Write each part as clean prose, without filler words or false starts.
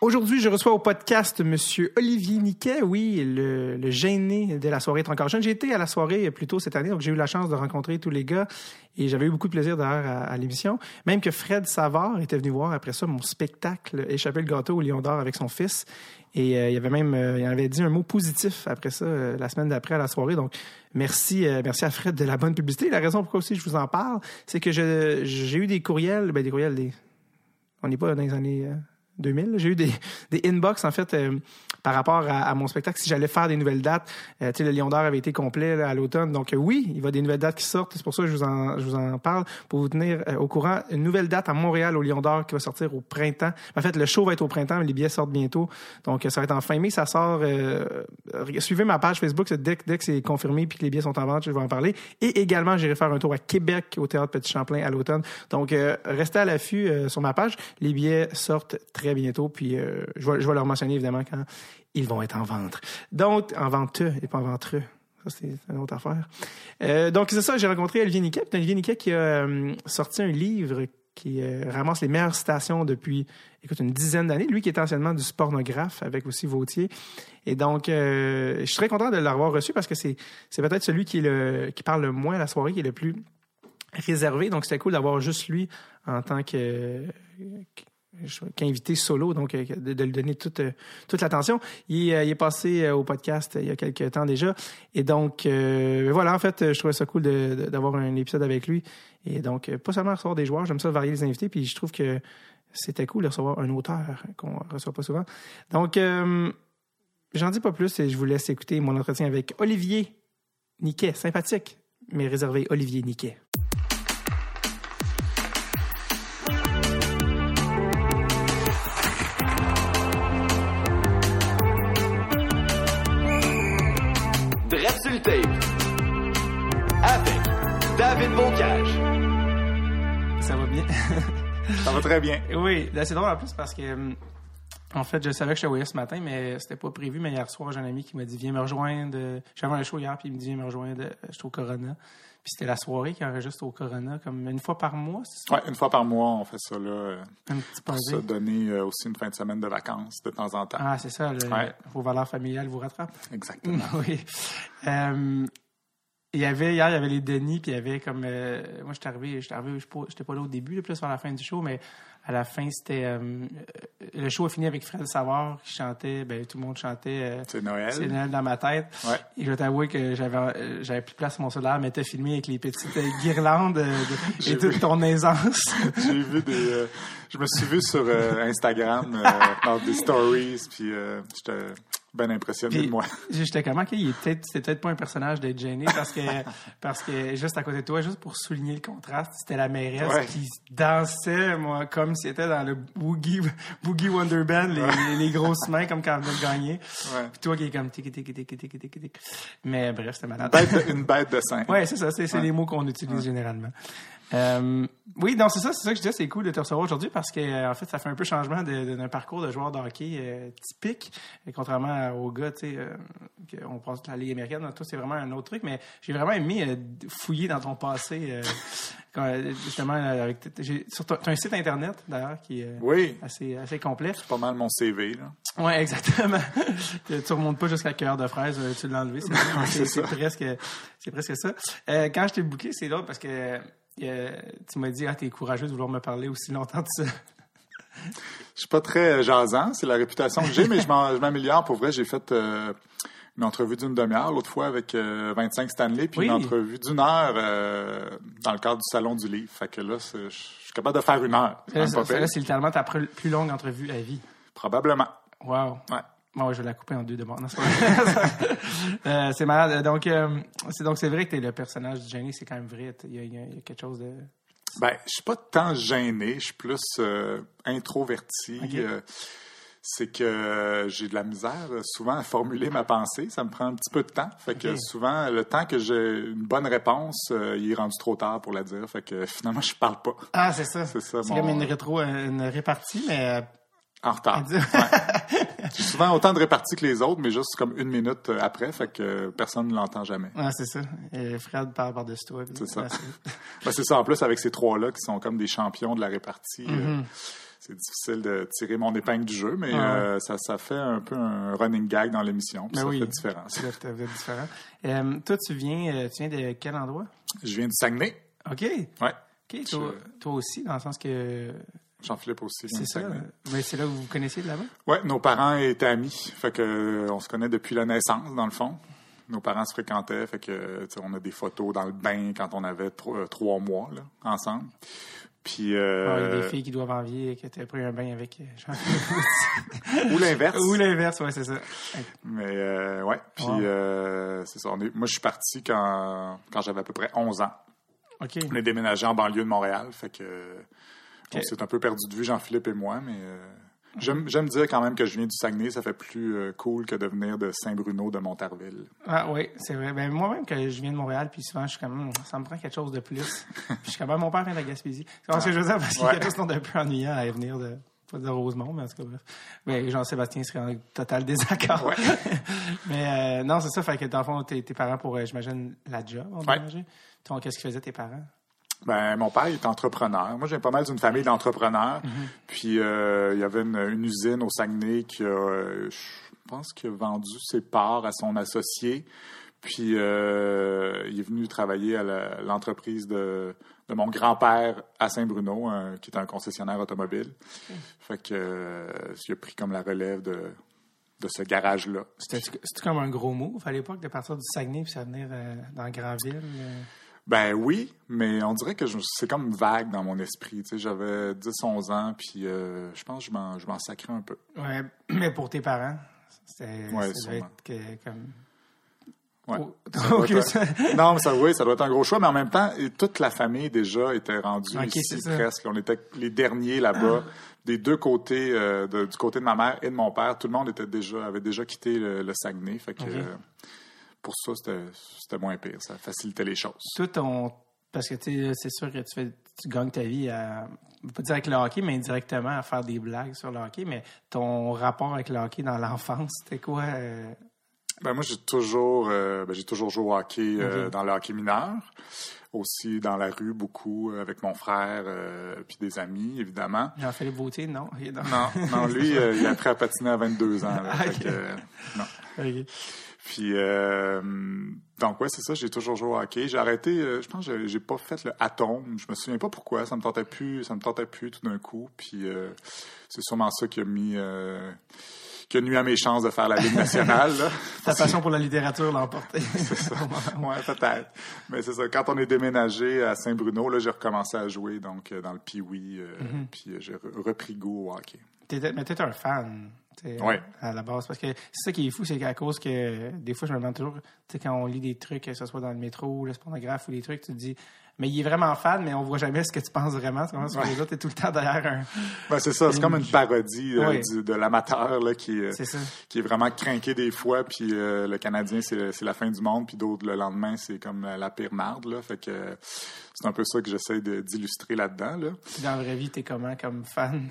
Aujourd'hui, je reçois au podcast M. Olivier Niquet, oui, le gêné de la soirée est encore jeune. J'ai été à la soirée plus tôt cette année, donc j'ai eu la chance de rencontrer tous les gars et j'avais eu beaucoup de plaisir d'ailleurs à l'émission. Même que Fred Savard était venu voir après ça mon spectacle « Échapper le gâteau au Lion d'Or » avec son fils. Et il y avait même, il avait dit un mot positif après ça, la semaine d'après à la soirée. Donc, merci à Fred de la bonne publicité. La raison pourquoi aussi je vous en parle, c'est que j'ai eu des courriels, on n'est pas dans les années 2000. J'ai eu des inbox, en fait, par rapport à mon spectacle. Si j'allais faire des nouvelles dates, tu sais, le Lion d'Or avait été complet là, à l'automne. Donc, oui, il y a des nouvelles dates qui sortent. C'est pour ça que je vous en parle, pour vous tenir au courant. Une nouvelle date à Montréal au Lion d'Or qui va sortir au printemps. En fait, le show va être au printemps, mais les billets sortent bientôt. Donc, ça va être en fin mai. Ça sort... suivez ma page Facebook. Dès que c'est confirmé puis que les billets sont en vente, je vais en parler. Et également, j'irai faire un tour à Québec, au Théâtre Petit Champlain, à l'automne. Donc, restez à l'affût sur ma page. Les billets sortent très bientôt, puis je vais leur mentionner évidemment quand ils vont être en vente. Donc, en venteux et pas en ventreux. Ça, c'est une autre affaire. Donc, c'est ça, j'ai rencontré Olivier Niquet. Puis Olivier Niquet qui a sorti un livre qui ramasse les meilleures citations depuis, une dizaine d'années. Lui qui était anciennement du Sportnographe avec aussi Wauthier. Et donc, je suis très content de l'avoir reçu parce que c'est peut-être celui qui parle le moins à la soirée, qui est le plus réservé. Donc, c'était cool d'avoir juste lui en tant que... qu'invité solo, donc de lui donner toute l'attention. Il est passé au podcast il y a quelques temps déjà. Et donc, voilà, en fait, je trouvais ça cool d'avoir un épisode avec lui. Et donc, pas seulement recevoir des joueurs, j'aime ça varier les invités. Puis je trouve que c'était cool de recevoir un auteur qu'on ne reçoit pas souvent. Donc, j'en dis pas plus et je vous laisse écouter mon entretien avec Olivier Niquet. Sympathique, mais réservé Olivier Niquet. Avec David Boncage. Ça va bien. Ça va très bien. Oui, là, c'est drôle en plus parce que, en fait, je savais que je suis à OS ce matin, mais c'était pas prévu. Mais hier soir, j'ai un ami qui m'a dit viens me rejoindre. J'avais un show hier, puis il me dit viens me rejoindre. J'étais au Corona. Puis c'était la soirée qui enregistre au Corona, comme une fois par mois, c'est ça? Oui, une fois par mois, on fait ça, là. Un petit pour se donner aussi une fin de semaine de vacances, de temps en temps. Ah, c'est ça. Vos valeurs familiales vous rattrapent. Exactement. Oui. Hier, il y avait les Denis, puis il y avait comme... moi, j'étais arrivé, j'étais pas là au début, là, plus vers la fin du show, mais à la fin, c'était... le show a fini avec Fred Savard qui chantait, tout le monde chantait... c'est Noël. C'est Noël dans ma tête. Ouais. Et je vais t'avouer que j'avais plus de place sur mon cellulaire, mais t'as filmé avec les petites guirlandes et toute ton aisance. J'ai vu des... je me suis vu sur Instagram, dans des stories, puis j'étais... Ben impressionné de moi. J'étais comme, OK, c'était peut-être pas un personnage d'être gêné parce que juste à côté de toi, juste pour souligner le contraste, c'était la mairesse qui dansait, moi, comme si c'était dans le Boogie Wonder Band, les grosses mains, comme quand elle venait de gagner. Ouais. Puis toi qui es comme tic. Mais bref, c'était malade. Une bête de scène. Oui, c'est ça, c'est les mots qu'on utilise généralement. Oui, donc c'est ça que je disais, c'est cool de te recevoir aujourd'hui parce que en fait, ça fait un peu changement d'un parcours de joueur de hockey typique, contrairement aux gars, tu sais, qu'on pense la Ligue américaine. Toi, c'est vraiment un autre truc, mais j'ai vraiment aimé fouiller dans ton passé, justement, avec... T'as un site Internet, d'ailleurs, qui est assez complet. C'est pas mal mon CV, là. Oui, exactement. Tu remontes pas jusqu'à cœur de fraise, tu l'as enlevé. C'est presque ça. Quand je t'ai booké, c'est drôle parce que tu m'as dit « Ah, t'es courageux de vouloir me parler aussi longtemps de ça. » Je suis pas très jasant, c'est la réputation que j'ai, mais je m'améliore. Pour vrai, j'ai fait une entrevue d'une demi-heure l'autre fois avec 25 Stanley, puis une entrevue d'une heure dans le cadre du Salon du livre. Fait que là, je suis capable de faire une heure. Là, c'est littéralement ta plus longue entrevue à vie. Probablement. Wow. Ouais. Bon, je vais la couper en deux de bord. Non, c'est malade. Donc, c'est vrai que t'es le personnage du gêné. C'est quand même vrai. Il y a quelque chose de... Je suis pas tant gêné. Je suis plus introverti. Okay. C'est que j'ai de la misère souvent à formuler ma pensée. Ça me prend un petit peu de temps. Fait que souvent, le temps que j'ai une bonne réponse, il est rendu trop tard pour la dire. Fait que finalement, je parle pas. Ah, c'est ça. C'est ça, comme une répartie, mais... En retard. J'ai souvent autant de réparties que les autres, mais juste comme une minute après, fait que personne ne l'entend jamais. Ah, c'est ça. Et Fred parle par-dessus toi. C'est ça. C'est ça. En plus, avec ces trois-là qui sont comme des champions de la répartie, c'est difficile de tirer mon épingle du jeu, mais ça fait un peu un running gag dans l'émission, puis ça fait différence. Ça fait différent. Toi, tu viens de quel endroit? Je viens du Saguenay. OK. Ouais. OK, toi aussi, dans le sens que... Jean-Philippe aussi. C'est ça. Mais c'est là où vous vous connaissiez de là-bas? Oui, nos parents étaient amis. Fait que on se connaît depuis la naissance, dans le fond. Nos parents se fréquentaient. Fait que, tu sais, on a des photos dans le bain quand on avait 3 mois, là, ensemble. Puis, il y a des filles qui doivent envier que tu as pris un bain avec Jean-Philippe. Ou l'inverse. Ou l'inverse, oui, c'est ça. Mais, ouais. Puis, c'est ça. Moi, je suis parti quand j'avais à peu près 11 ans. OK. On est déménagé en banlieue de Montréal. Fait que... Okay. On s'est un peu perdu de vue, Jean-Philippe et moi, mais j'aime dire quand même que je viens du Saguenay, ça fait plus cool que de venir de Saint-Bruno de Montarville. Ah oui, c'est vrai. Ben, moi-même, que je viens de Montréal, puis souvent, je suis comme, ça me prend quelque chose de plus. Puis je suis comme, mon père vient de la Gaspésie. C'est ce que je veux dire, parce qu'il y a quelque chose d'un peu ennuyant à venir de... Pas de Rosemont, mais en tout cas, bref. Mais Jean-Sébastien serait en total désaccord. Ouais. Mais non, c'est ça. Fait que dans le fond, tes parents pour, j'imagine, la job, on déménageait. Qu'est-ce qu'ils faisaient tes parents? Ben, mon père est entrepreneur. Moi, j'ai pas mal d'une famille d'entrepreneurs. Mm-hmm. Puis, il y avait une usine au Saguenay qui je pense qu'il a vendu ses parts à son associé. Puis, il est venu travailler à l'entreprise de mon grand-père à Saint-Bruno, qui est un concessionnaire automobile. Okay. Fait que, il a pris comme la relève de ce garage-là. C'était comme un gros move à l'époque de partir du Saguenay puis ça venir dans Grandville? Ben oui, mais on dirait que c'est comme vague dans mon esprit. Tu sais, j'avais 10-11 ans, puis je pense que je m'en sacrais un peu. Ouais, mais pour tes parents, ça doit être comme... Ouais. Oh, okay. Non, mais ça doit être un gros choix, mais en même temps, toute la famille déjà était rendue ici presque. On était les derniers là-bas, des deux côtés, du côté de ma mère et de mon père. Tout le monde avait déjà quitté le Saguenay, fait que... Okay. Pour ça, c'était moins pire. Ça facilitait les choses. Parce que c'est sûr que tu gagnes ta vie à... Pas dire avec le hockey, mais indirectement à faire des blagues sur le hockey. Mais ton rapport avec le hockey dans l'enfance, c'était quoi? Ben moi, j'ai toujours joué au hockey dans le hockey mineur. Aussi dans la rue, beaucoup, avec mon frère puis des amis, évidemment. Jean-Philippe Wauthier, non? Non, lui, il a appris à patiner à 22 ans. Là, okay. Fait que, non. Okay. Puis, donc, ouais, c'est ça, j'ai toujours joué au hockey. J'ai arrêté, je pense que j'ai pas fait le atome. Je me souviens pas pourquoi, ça me tentait plus tout d'un coup. Puis, c'est sûrement ça qui a mis... qui a nuit à mes chances de faire la Ligue nationale. Là. Ta passion pour la littérature l'a emporté. C'est ça. Oui, peut-être. Mais c'est ça. Quand on est déménagé à Saint-Bruno, là, j'ai recommencé à jouer donc dans le Pee-Wee. Puis j'ai repris goût au hockey. Mais t'es un fan à la base. Parce que c'est ça qui est fou, c'est qu'à cause que des fois, je me demande toujours, quand on lit des trucs, que ce soit dans le métro, le Sportnographe ou des trucs, tu te dis... Mais il est vraiment fan, mais on voit jamais ce que tu penses vraiment. C'est comme ça que les autres, t'es tout le temps derrière un... Ben, c'est ça, c'est comme une parodie de l'amateur là, qui est vraiment crinqué des fois, puis le Canadien, c'est la fin du monde, puis d'autres, le lendemain, c'est comme la pire marde. Là. Fait que c'est un peu ça que j'essaie d'illustrer là-dedans. Là. Dans la vraie vie, t'es comment comme fan?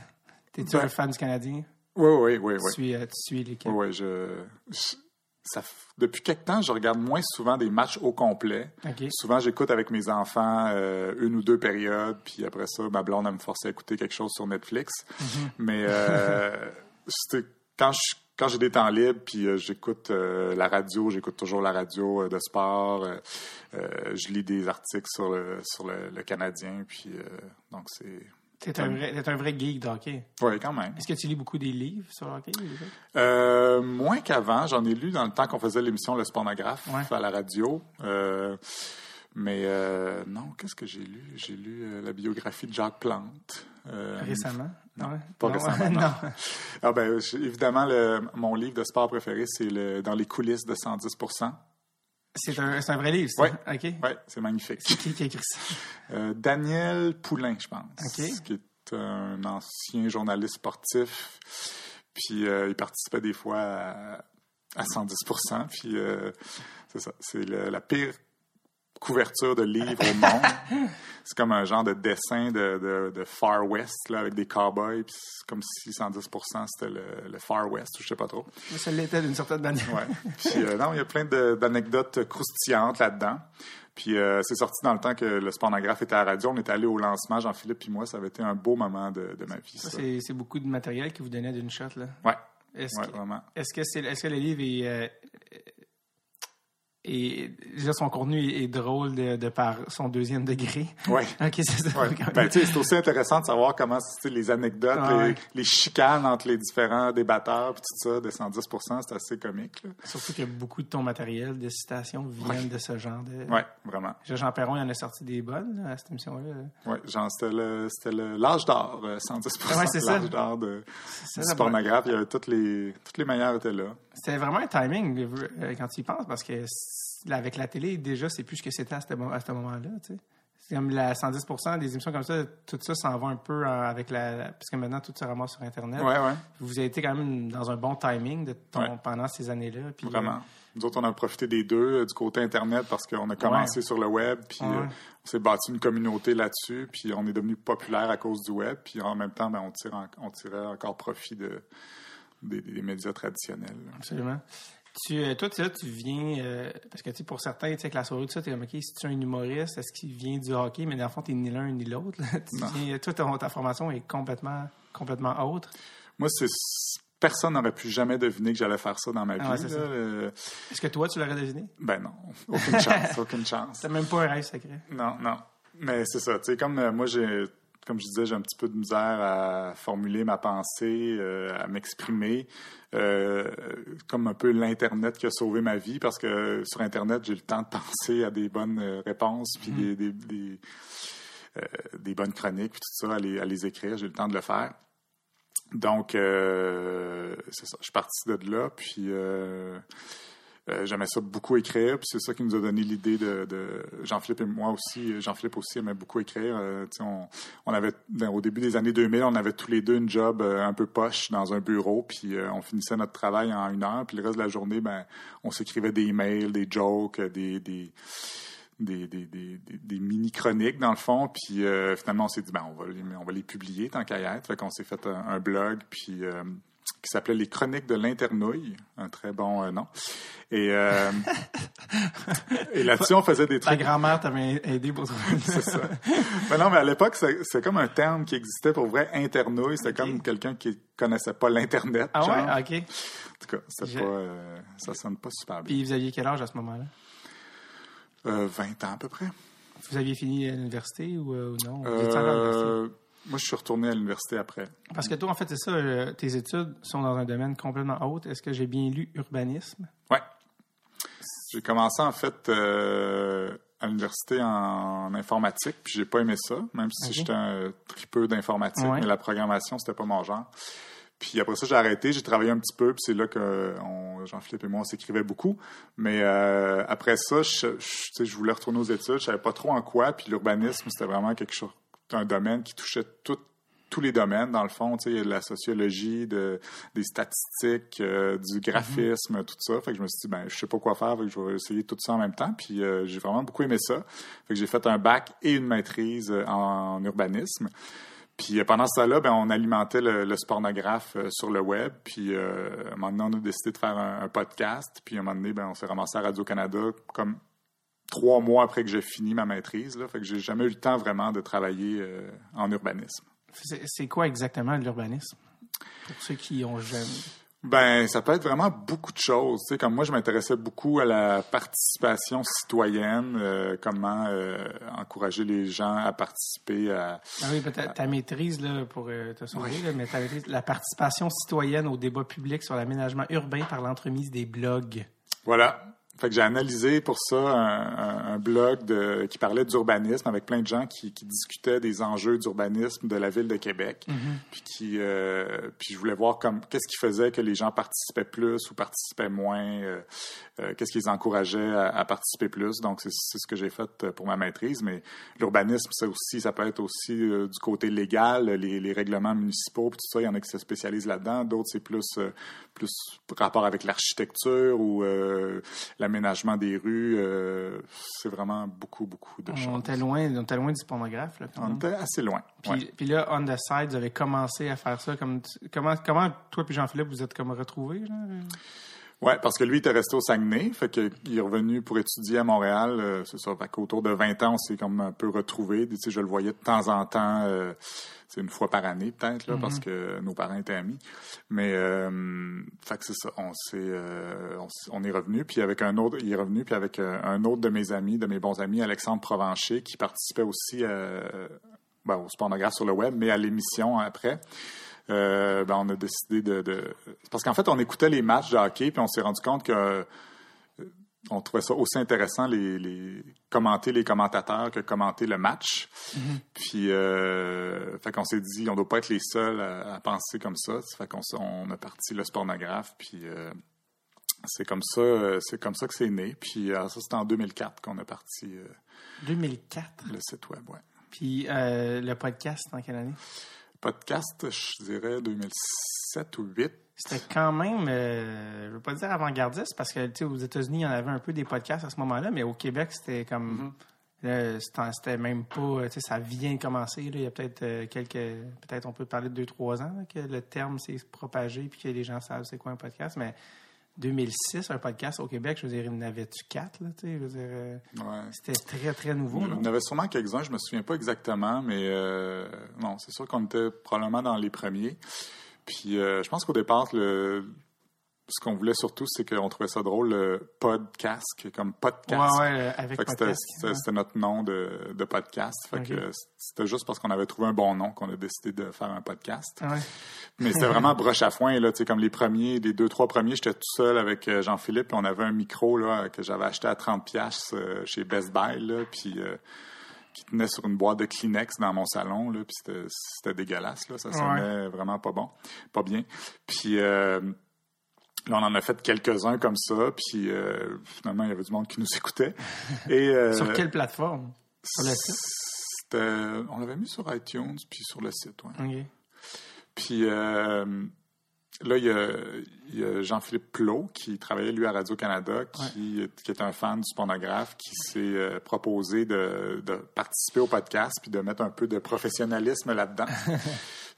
T'es-tu un fan du Canadien? Oui. Tu suis l'équipe? Oui, depuis quelque temps, je regarde moins souvent des matchs au complet. Okay. Souvent, j'écoute avec mes enfants une ou deux périodes, puis après ça, ma blonde, elle me forçait à écouter quelque chose sur Netflix. Mm-hmm. Mais quand j'ai des temps libres, puis j'écoute la radio, j'écoute toujours la radio de sport. Je lis des articles sur le Canadien, puis donc c'est... T'es un vrai geek de hockey. Oui, quand même. Est-ce que tu lis beaucoup des livres sur le hockey? Moins qu'avant. J'en ai lu dans le temps qu'on faisait l'émission Le Sportnographe à la radio. Mais non, qu'est-ce que j'ai lu? J'ai lu la biographie de Jacques Plante. Récemment? Non, ouais. Pas récemment. Non. Ah ben, évidemment, mon livre de sport préféré, c'est Dans les coulisses de 110%. C'est un vrai livre, ça? Oui, okay. Ouais, c'est magnifique. C'est qui a écrit ça? Daniel Poulin, je pense, qui est un ancien journaliste sportif. Puis il participait des fois à 110%. Puis c'est ça, c'est la pire couverture de livre au monde. C'est comme un genre de dessin de Far West, là, avec des cow-boys. Puis c'est comme si 110%, c'était le Far West, ou je sais pas trop. Mais ça l'était d'une certaine manière. Ouais. Puis non, il y a plein d'anecdotes croustillantes là-dedans. Puis c'est sorti dans le temps que le Sportnographe était à la radio. On était allés au lancement, Jean-Philippe puis moi. Ça avait été un beau moment de ma vie. Ça. C'est beaucoup de matériel qui vous donnait d'une shot, là. Ouais. Vraiment. Est-ce que le livre est... Et déjà, son contenu est drôle de par son deuxième degré. Oui. Okay, ouais. Ben, c'est aussi intéressant de savoir comment les anecdotes, ouais. les chicanes entre les différents débatteurs, puis tout ça, de 110%, c'est assez comique. Là. Surtout que beaucoup de ton matériel de citation viennent de ce genre de... Oui, vraiment. Jean Perron, il en a sorti des bonnes à cette émission-là. Oui, genre, c'était l'âge d'or, 110%, ouais, c'est l'âge ça. D'or du Sportnographe. Il y avait toutes les meilleures étaient là. C'était vraiment un timing quand tu y penses, parce que... Avec la télé, déjà, c'est plus ce que c'était à ce moment-là. Tu sais. C'est comme la 110% des émissions comme ça, tout ça s'en va un peu avec la... Parce que maintenant, tout se ramasse sur Internet. Ouais, ouais. Vous avez été quand même dans un bon timing pendant ces années-là. Puis, vraiment. Nous autres, on a profité des deux, du côté Internet, parce qu'on a commencé sur le Web, puis on s'est bâti une communauté là-dessus, puis on est devenu populaire à cause du Web, puis en même temps, on tirait encore profit des médias traditionnels. Là. Absolument. Tu viens... parce que pour certains, avec la soirée, tout ça, tu es comme, OK, si tu es un humoriste, est-ce qu'il vient du hockey? Mais dans le fond, tu es ni l'un ni l'autre. Ta formation est complètement autre. Moi, personne n'aurait pu jamais deviner que j'allais faire ça dans ma vie. Ouais, est-ce que toi, tu l'aurais deviné? Ben non. Aucune chance. Aucune chance. C'est même pas un rêve secret. Non. Mais c'est ça. Tu sais, comme moi, comme je disais, j'ai un petit peu de misère à formuler ma pensée, à m'exprimer, comme un peu l'Internet qui a sauvé ma vie, parce que sur Internet, j'ai le temps de penser à des bonnes réponses, puis des bonnes chroniques, puis tout ça, à les écrire, j'ai le temps de le faire. Donc, c'est ça, je suis parti de là, puis... j'aimais ça beaucoup écrire, puis c'est ça qui nous a donné l'idée de Jean-Philippe et moi aussi. Jean-Philippe aussi aimait beaucoup écrire. On avait, au début des années 2000, on avait tous les deux une job un peu poche dans un bureau, puis on finissait notre travail en 1 heure, puis le reste de la journée, on s'écrivait des emails, des jokes, des mini-chroniques, dans le fond. Puis finalement, on s'est dit, on va les publier tant qu'à y être. Fait qu'on s'est fait un blog, puis... qui s'appelait « Les chroniques de l'internouille », un très bon nom. Et là-dessus, on faisait des trucs... Ta grand-mère t'avait aidé pour trouver ça. C'est ça. Mais non, mais à l'époque, c'est comme un terme qui existait pour vrai, internouille. C'était comme quelqu'un qui connaissait pas l'Internet. Ah genre. Ouais? OK. En tout cas, c'était pas, ça sonne pas super bien. Puis vous aviez quel âge à ce moment-là? 20 ans à peu près. Vous aviez fini à l'université ou non? Vous étiez à l'université? Moi, je suis retourné à l'université après. Parce que toi, en fait, c'est ça, tes études sont dans un domaine complètement autre. Est-ce que j'ai bien lu urbanisme? Oui. J'ai commencé, en fait, à l'université en informatique, puis j'ai pas aimé ça, même si j'étais un tripeux d'informatique, mais la programmation, c'était pas mon genre. Puis après ça, j'ai arrêté, j'ai travaillé un petit peu, puis c'est là que Jean-Philippe et moi, on s'écrivait beaucoup. Mais après ça, je voulais retourner aux études, je savais pas trop en quoi, puis l'urbanisme, c'était vraiment quelque chose... un domaine qui touchait tous les domaines, dans le fond. Tu sais, il y a de la sociologie, des statistiques, du graphisme, tout ça. Fait que je me suis dit, je sais pas quoi faire, fait que je vais essayer tout ça en même temps. Puis j'ai vraiment beaucoup aimé ça. Fait que j'ai fait un bac et une maîtrise en urbanisme. Puis pendant ce temps-là, on alimentait le Sportnographe sur le web. Puis à un moment donné, on a décidé de faire un podcast. Puis à un moment donné, on s'est ramassé à Radio-Canada comme... 3 mois après que j'ai fini ma maîtrise, là, fait que j'ai jamais eu le temps vraiment de travailler en urbanisme. C'est quoi exactement l'urbanisme? Pour ceux qui ont jamais... Ça peut être vraiment beaucoup de choses. Tu sais, comme moi, je m'intéressais beaucoup à la participation citoyenne, comment encourager les gens à participer à... Ah oui, ta maîtrise, là, pour te sauver, là, mais ta maîtrise, la participation citoyenne au débat public sur l'aménagement urbain par l'entremise des blogs. Voilà. Fait que j'ai analysé pour ça un blog qui parlait d'urbanisme avec plein de gens qui discutaient des enjeux d'urbanisme de la ville de Québec. Mm-hmm. Puis je voulais voir qu'est-ce qui faisait que les gens participaient plus ou participaient moins, qu'est-ce qui les encourageait à participer plus. Donc, c'est ce que j'ai fait pour ma maîtrise. Mais l'urbanisme, ça peut être aussi du côté légal, les règlements municipaux, puis tout ça. Il y en a qui se spécialisent là-dedans. D'autres, c'est plus rapport avec l'architecture ou la l'aménagement des rues, c'est vraiment beaucoup de choses. On était loin du Sportnographe, là, quand même. On était assez loin. Puis là, on the side, vous avez commencé à faire ça. Comment toi et Jean-Philippe, vous êtes comme retrouvés, là? Oui, parce que lui, il était resté au Saguenay, fait qu'il est revenu pour étudier à Montréal, c'est ça, fait qu'autour de 20 ans, on s'est comme un peu retrouvés, tu sais, je le voyais de temps en temps, c'est une fois par année peut-être, là, parce que nos parents étaient amis, mais, fait que c'est ça, on est revenu, puis avec un autre de mes amis, Alexandre Provencher, qui participait aussi au Sportnographe sur le web, mais à l'émission après. On a décidé de... Parce qu'en fait, on écoutait les matchs de hockey, puis on s'est rendu compte que on trouvait ça aussi intéressant, commenter les commentateurs que commenter le match. Mm-hmm. Puis, fait qu'on s'est dit, on doit pas être les seuls à penser comme ça. Fait qu'on a parti le Sportnographe, puis c'est comme ça que c'est né. Puis ça, c'était en 2004 qu'on a parti... 2004? Le site web, oui. Puis le podcast, en quelle année? Podcast, je dirais 2007 ou 2008. C'était quand même, je veux pas dire avant-gardiste, parce que, tu sais, aux États-Unis, il y en avait un peu des podcasts à ce moment-là, mais au Québec, c'était comme... Mm-hmm. C'était même pas... Tu sais, ça vient de commencer, là, il y a peut-être peut-être on peut parler de 2-3 ans, là, que le terme s'est propagé puis que les gens savent c'est quoi un podcast, mais... 2006, un podcast au Québec, je veux dire, il n'avait-tu 4, là, tu sais, je veux dire, C'était très, très nouveau. Il y en avait sûrement quelques-uns, je me souviens pas exactement, mais non, c'est sûr qu'on était probablement dans les premiers. Puis je pense qu'au départ, ce qu'on voulait surtout, c'est qu'on trouvait ça drôle, le podcast, comme podcast. Ouais, avec podcast. C'était notre nom de podcast. Fait que c'était juste parce qu'on avait trouvé un bon nom qu'on a décidé de faire un podcast. Ouais. Mais c'était vraiment broche à foin, là, tu sais, comme les 2-3 premiers, j'étais tout seul avec Jean-Philippe, puis on avait un micro, là, que j'avais acheté à 30$ chez Best Buy, là, puis qui tenait sur une boîte de Kleenex dans mon salon, là, puis c'était dégueulasse, là, ça sonnait vraiment pas bon, pas bien. Puis... Là, on en a fait quelques-uns comme ça, puis finalement, il y avait du monde qui nous écoutait. Et, sur quelle plateforme? Sur le site? On l'avait mis sur iTunes, puis sur le site, oui. Okay. Puis là, il y a Jean-Philippe Plot, qui travaillait, lui, à Radio-Canada, qui est un fan du Sportnographe, qui s'est proposé de participer au podcast, puis de mettre un peu de professionnalisme là-dedans.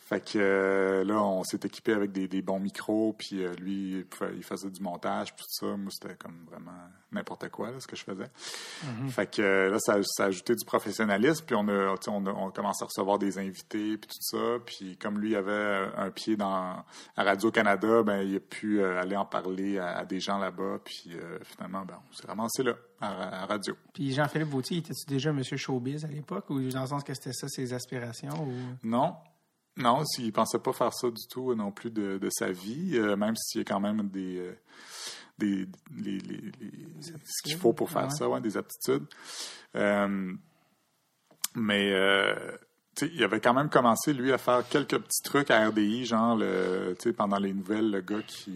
Fait que là, on s'est équipé avec des bons micros, puis lui, il faisait du montage, puis tout ça. Moi, c'était comme vraiment n'importe quoi, là, ce que je faisais. Mm-hmm. Fait que là, ça a ajouté du professionnalisme, puis on commence à recevoir des invités, puis tout ça. Puis comme lui, il avait un pied à Radio-Canada, ben il a pu aller en parler à des gens là-bas, puis finalement, ben on s'est ramassé là, à radio. Puis Jean-Philippe Wauthier, était-tu déjà M. Showbiz à l'époque, ou dans le sens que c'était ça, ses aspirations? Ou... Non, il ne pensait pas faire ça du tout non plus de sa vie, même s'il y a quand même ce qu'il faut pour faire ça, des aptitudes. Il avait quand même commencé, lui, à faire quelques petits trucs à RDI, genre pendant les nouvelles, le gars qui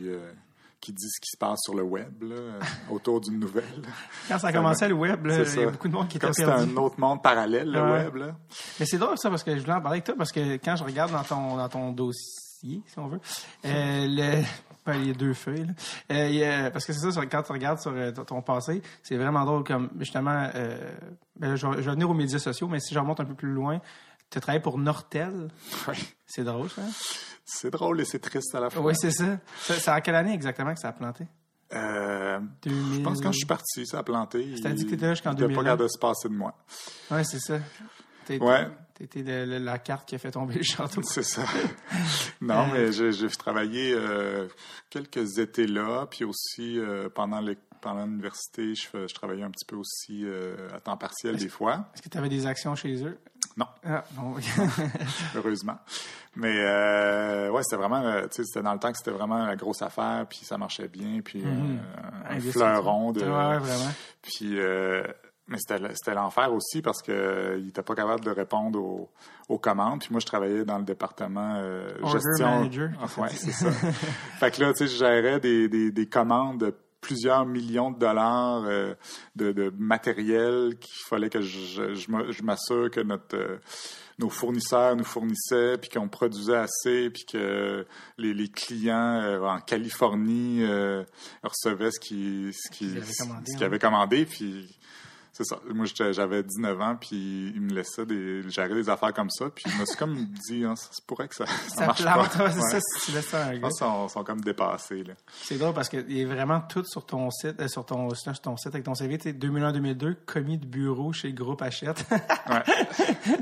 dit ce qui se passe sur le web, là, autour d'une nouvelle. Quand ça commençait, le web, là, il y a beaucoup de monde qui était perdu. C'était un autre monde parallèle, le web. Là. Mais c'est drôle, ça, parce que je voulais en parler avec toi, parce que quand je regarde dans ton dossier, si on veut, il y a 2 feuilles. Là. Parce que c'est ça, quand tu regardes sur ton passé, c'est vraiment drôle, comme justement... je vais venir aux médias sociaux, mais si je remonte un peu plus loin, tu as travaillé pour Nortel. Ouais. C'est drôle, ça. C'est drôle et c'est triste à la fois. Oui, c'est ça. C'est en quelle année exactement que ça a planté? Je pense que quand je suis parti, ça a planté. C'est-à-dire que tu étais là jusqu'en 2000. Je n'ai pas regardé se passer de moi. Oui, c'est ça. Tu étais la carte qui a fait tomber le château. C'est ça. Non, mais j'ai travaillé quelques étés là, puis aussi pendant l'université, je travaillais un petit peu aussi à temps partiel des fois. Est-ce que tu avais des actions chez eux? Non. Ah, bon. Heureusement. Mais c'était vraiment, c'était dans le temps que c'était vraiment la grosse affaire, puis ça marchait bien, puis un fleuron de. Ouais, vraiment. Puis mais c'était l'enfer aussi parce que il était pas capable de répondre aux commandes. Puis moi, je travaillais dans le département gestion. Order manager. Ah, ouais, c'est ça. Fait que là, je gérais des commandes plusieurs millions de dollars de matériel qu'il fallait que je m'assure que nos fournisseurs nous fournissaient, puis qu'on produisait assez, puis que les clients en Californie recevaient ce qu'ils avaient commandé. Puis c'est ça. Moi, j'avais 19 ans, puis ils me laissaient gérer des affaires comme ça. Puis je me suis comme dit, hein, ça se pourrait que ça marche plante, pas. Ouais. Ça, si tu laisses ça à un gars. Ils sont comme dépassés, là. C'est drôle parce qu'il est vraiment tout sur ton site, avec ton CV. Tu sais, 2001-2002, commis de bureau chez le groupe Hachette. Ouais.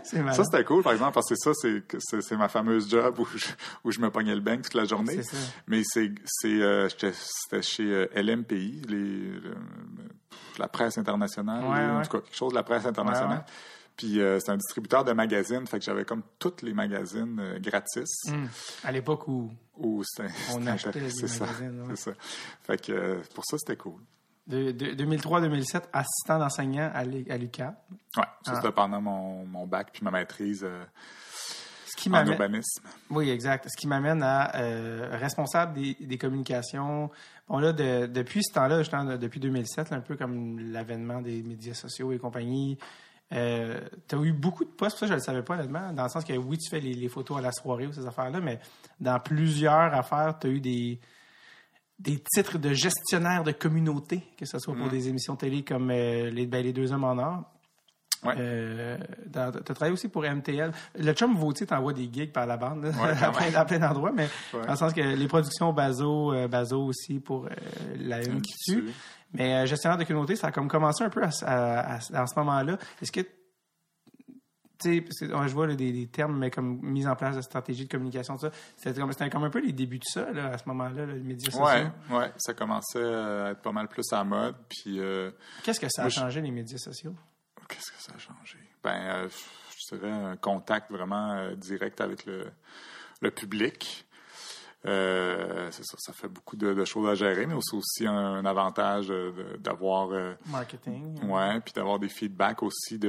C'est marrant. Ça, c'était cool, par exemple, parce que ça, c'est ma fameuse job où je me pognais le bang toute la journée. C'est ça. Mais c'était chez LMPI, la presse internationale, en tout cas, quelque chose de la presse internationale. Ouais, ouais. Puis c'est un distributeur de magazines, fait que j'avais comme tous les magazines gratis. Mmh. À l'époque où on achetait les magazines. Ouais. C'est ça. Fait que pour ça, c'était cool. 2003-2007, assistant d'enseignant à l'UQAM. Oui, ça c'était pendant mon bac puis ma maîtrise en urbanisme. Oui, exact. Ce qui m'amène à responsable des communications. On a depuis ce temps-là, justement, depuis 2007, là, un peu comme l'avènement des médias sociaux et compagnie, tu as eu beaucoup de postes, ça je ne le savais pas honnêtement, dans le sens que oui, tu fais les photos à la soirée ou ces affaires-là, mais dans plusieurs affaires, tu as eu des titres de gestionnaire de communauté, que ce soit pour des émissions télé comme les Deux Hommes en or. Ouais. T'as travaillé aussi pour MTL. Le chum Vautier t'envoie des gigs par la bande, là, ouais, à plein d'endroits, mais dans le sens que les productions Bazo aussi pour la une qui tue. Mais gestionnaire de communauté, ça a comme commencé un peu à ce moment-là. Est-ce que, tu sais, je vois là, des termes, mais comme mise en place de stratégie de communication, tout ça, c'était comme un peu les débuts de ça, là, à ce moment-là, les médias sociaux. Oui, ça commençait à être pas mal plus à la mode. Puis, qu'est-ce que ça a changé, les médias sociaux? Qu'est-ce que ça a changé? Je dirais un contact vraiment direct avec le public. C'est ça, ça fait beaucoup de choses à gérer, mais c'est aussi un avantage d'avoir... marketing. Oui, puis d'avoir des feedbacks aussi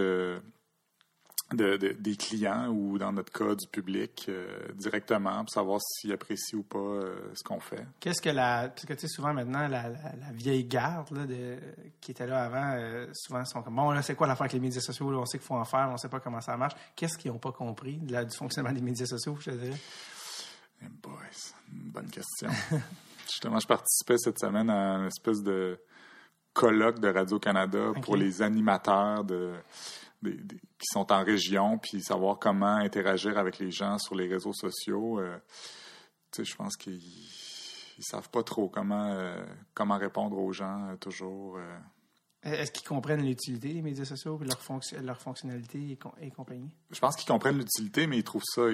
des clients ou, dans notre cas, du public directement pour savoir s'ils apprécient ou pas ce qu'on fait. Qu'est-ce que parce que tu sais, souvent maintenant, la vieille garde là, qui était là avant, souvent, sont comme, bon, là, c'est quoi l'affaire avec les médias sociaux? Là, on sait qu'il faut en faire, on ne sait pas comment ça marche. Qu'est-ce qu'ils n'ont pas compris du fonctionnement des médias sociaux, je te dirais? Hey boy, c'est une bonne question. Justement, je participais cette semaine à une espèce de colloque de Radio-Canada pour les animateurs qui sont en région, puis savoir comment interagir avec les gens sur les réseaux sociaux. Tu sais, je pense qu'ils ne savent pas trop comment répondre aux gens, toujours. Est-ce qu'ils comprennent l'utilité des médias sociaux, leur fonctionnalité et compagnie? Je pense qu'ils comprennent l'utilité, mais ils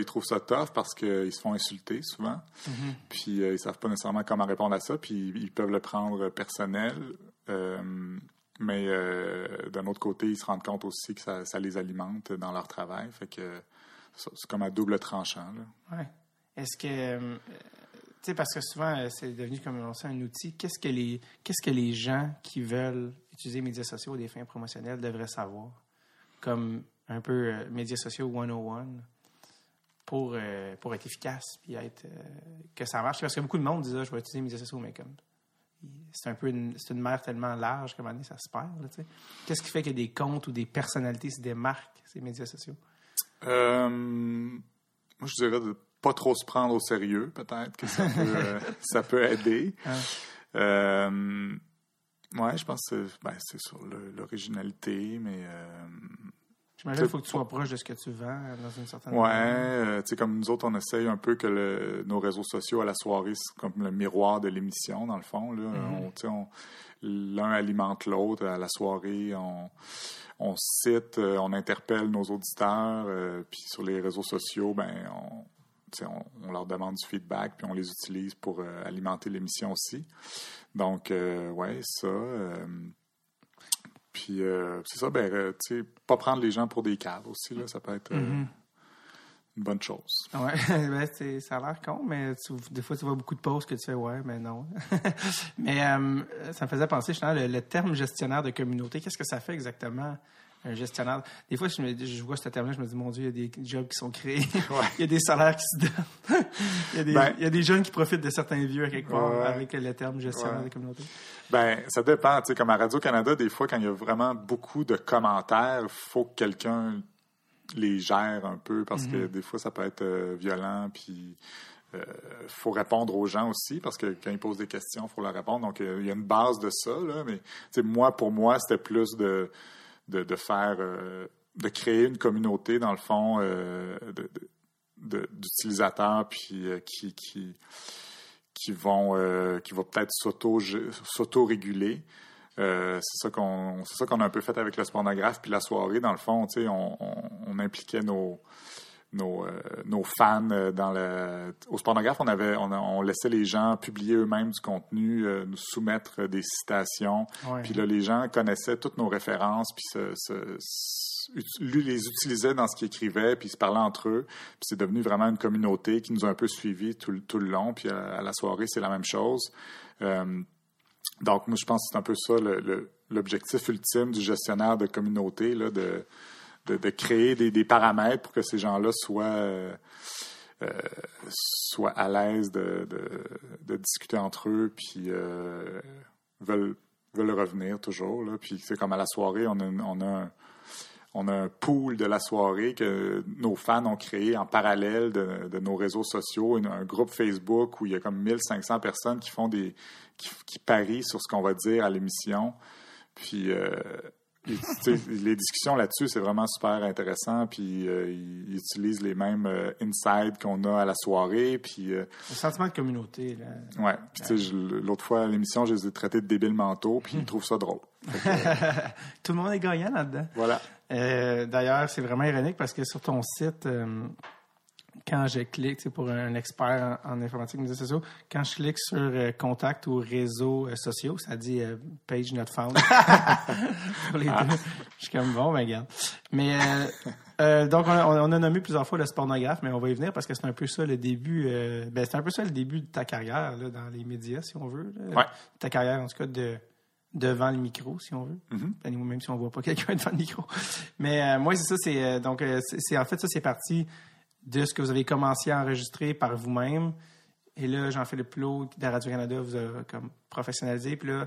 trouvent ça tough parce qu'ils se font insulter souvent. Mm-hmm. Puis ils ne savent pas nécessairement comment répondre à ça, puis ils peuvent le prendre personnel. Mais d'un autre côté, ils se rendent compte aussi que ça les alimente dans leur travail. Fait que c'est comme à double tranchant. Oui. Est-ce que... tu sais, parce que souvent, c'est devenu comme un outil. Qu'est-ce que les gens qui veulent utiliser les médias sociaux à des fins promotionnelles devraient savoir? Comme un peu médias sociaux 101 pour être efficace puis que ça marche. Parce que beaucoup de monde disent « je vais utiliser les médias sociaux », mais comme... C'est un peu une mer tellement large qu'à un moment donné, ça se perd. Là, qu'est-ce qui fait que des comptes ou des personnalités se démarquent, ces médias sociaux? Moi, je dirais de ne pas trop se prendre au sérieux, peut-être, que ça peut, ça peut aider. Ah. Oui, je pense que c'est sur l'originalité, mais... j'imagine qu'il faut que tu sois proche de ce que tu vends dans une certaine manière. Oui, tu sais, comme nous autres, on essaye un peu que nos réseaux sociaux à la soirée, c'est comme le miroir de l'émission, dans le fond. Là. Mm-hmm. L'un alimente l'autre. À la soirée, on cite, on interpelle nos auditeurs. Puis sur les réseaux sociaux, ben, on leur demande du feedback, puis on les utilise pour alimenter l'émission aussi. Donc, ouais, ça... Puis, c'est ça, tu sais, pas prendre les gens pour des caves aussi, là, ça peut être une bonne chose. Oui, ben, ça a l'air con, mais des fois, tu vois beaucoup de posts que tu fais, ouais, mais non. Mais ça me faisait penser, justement, le terme gestionnaire de communauté, qu'est-ce que ça fait exactement? un gestionnaire. Des fois, je vois ce terme-là, je me dis, mon Dieu, il y a des jobs qui sont créés. Ouais. Il y a des salaires qui se donnent. Il y a des jeunes qui profitent de certains vieux quelque part, avec le terme gestionnaire des communautés. Ben, ça dépend. Tu sais, comme à Radio-Canada, des fois, quand il y a vraiment beaucoup de commentaires, il faut que quelqu'un les gère un peu parce que des fois, ça peut être violent. Puis, faut répondre aux gens aussi parce que quand ils posent des questions, il faut leur répondre. Donc, il y a une base de ça. Là, mais tu sais, pour moi, c'était plus de faire, de créer une communauté, dans le fond, d'utilisateurs puis qui vont peut-être s'auto-réguler. C'est ça qu'on a un peu fait avec le Sportnographe puis la soirée. Dans le fond, tu sais, on impliquait nos fans dans au Sportnographe, on laissait les gens publier eux-mêmes du contenu, nous soumettre des citations. Puis là, les gens connaissaient toutes nos références, puis les utilisaient dans ce qu'ils écrivaient, puis ils se parlaient entre eux. Puis c'est devenu vraiment une communauté qui nous a un peu suivis tout le long. Puis à la soirée, c'est la même chose. Donc, moi, je pense que c'est un peu ça l'objectif ultime du gestionnaire de communauté, là, de créer des paramètres pour que ces gens-là soient à l'aise de discuter entre eux, puis veulent revenir toujours. Là. Puis c'est comme à la soirée, on a un pool de la soirée que nos fans ont créé en parallèle de nos réseaux sociaux, un groupe Facebook où il y a comme 1500 personnes qui font qui parient sur ce qu'on va dire à l'émission. Puis les discussions là-dessus, c'est vraiment super intéressant. Puis ils utilisent les mêmes insights qu'on a à la soirée. Puis le sentiment de communauté, là. Oui. Puis tu sais, l'autre fois à l'émission, je les ai traités de débiles mentaux, puis ils trouvent ça drôle. Tout le monde est gagnant là-dedans. Voilà. D'ailleurs, c'est vraiment ironique parce que sur ton site, quand je clique, c'est pour un expert en informatique et médias sociaux, quand je clique sur contact ou réseaux sociaux, ça dit page not found. Pour les deux. Je suis comme bon, ben regarde. Mais donc on a nommé plusieurs fois le Sportnographe, mais on va y venir parce que c'est un peu ça le début. C'est un peu ça le début de ta carrière là, dans les médias, si on veut. Ouais. Ta carrière en tout cas devant le micro, si on veut. Mm-hmm. Même si on voit pas quelqu'un devant le micro. Mais moi, c'est ça, c'est parti de ce que vous avez commencé à enregistrer par vous-même. Et là, Jean-Philippe Wauthier de Radio-Canada vous a comme professionnalisé. Puis là,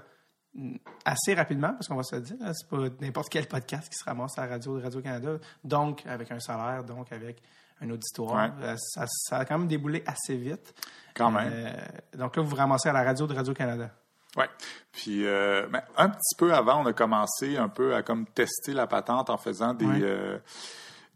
assez rapidement, parce qu'on va se le dire, là, c'est pas n'importe quel podcast qui se ramasse à la radio de Radio-Canada. Donc, avec un salaire, donc avec un auditoire. Ouais. Ça a quand même déboulé assez vite. Quand même. Donc là, vous vous ramassez à la radio de Radio-Canada. Oui. Puis un petit peu avant, on a commencé un peu à comme tester la patente en faisant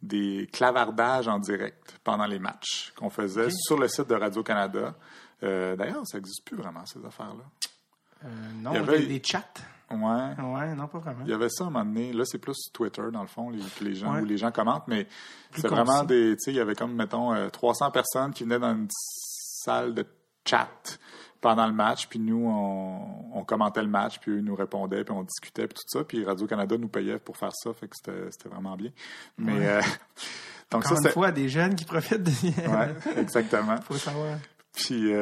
des clavardages en direct pendant les matchs qu'on faisait sur le site de Radio-Canada. D'ailleurs, ça n'existe plus vraiment, ces affaires-là. Non, il y avait des chats. Oui. Ouais, non, pas vraiment. Il y avait ça à un moment donné. Là, c'est plus Twitter, dans le fond, où les gens commentent, mais c'est vraiment des... Tu sais, il y avait comme, mettons, 300 personnes qui venaient dans une salle de chat pendant le match, puis nous, on commentait le match, puis eux nous répondaient, puis on discutait, puis tout ça, puis Radio-Canada nous payait pour faire ça, fait que c'était vraiment bien. Mais donc encore ça, une fois, des jeunes qui profitent de... Oui, exactement. Faut savoir. Puis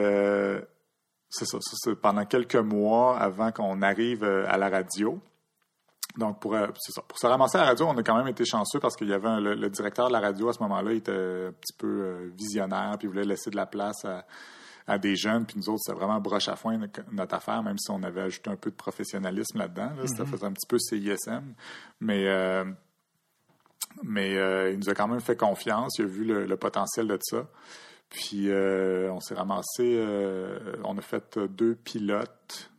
c'est pendant quelques mois avant qu'on arrive à la radio. Donc, pour se ramasser à la radio, on a quand même été chanceux parce qu'il y avait le directeur de la radio, à ce moment-là, il était un petit peu visionnaire, puis il voulait laisser de la place à des jeunes, puis nous autres, c'était vraiment broche à foin notre affaire, même si on avait ajouté un peu de professionnalisme là-dedans. Là, ça faisait un petit peu CISM. Mais il nous a quand même fait confiance. Il a vu le potentiel de ça. Puis on s'est ramassé. On a fait 2 pilotes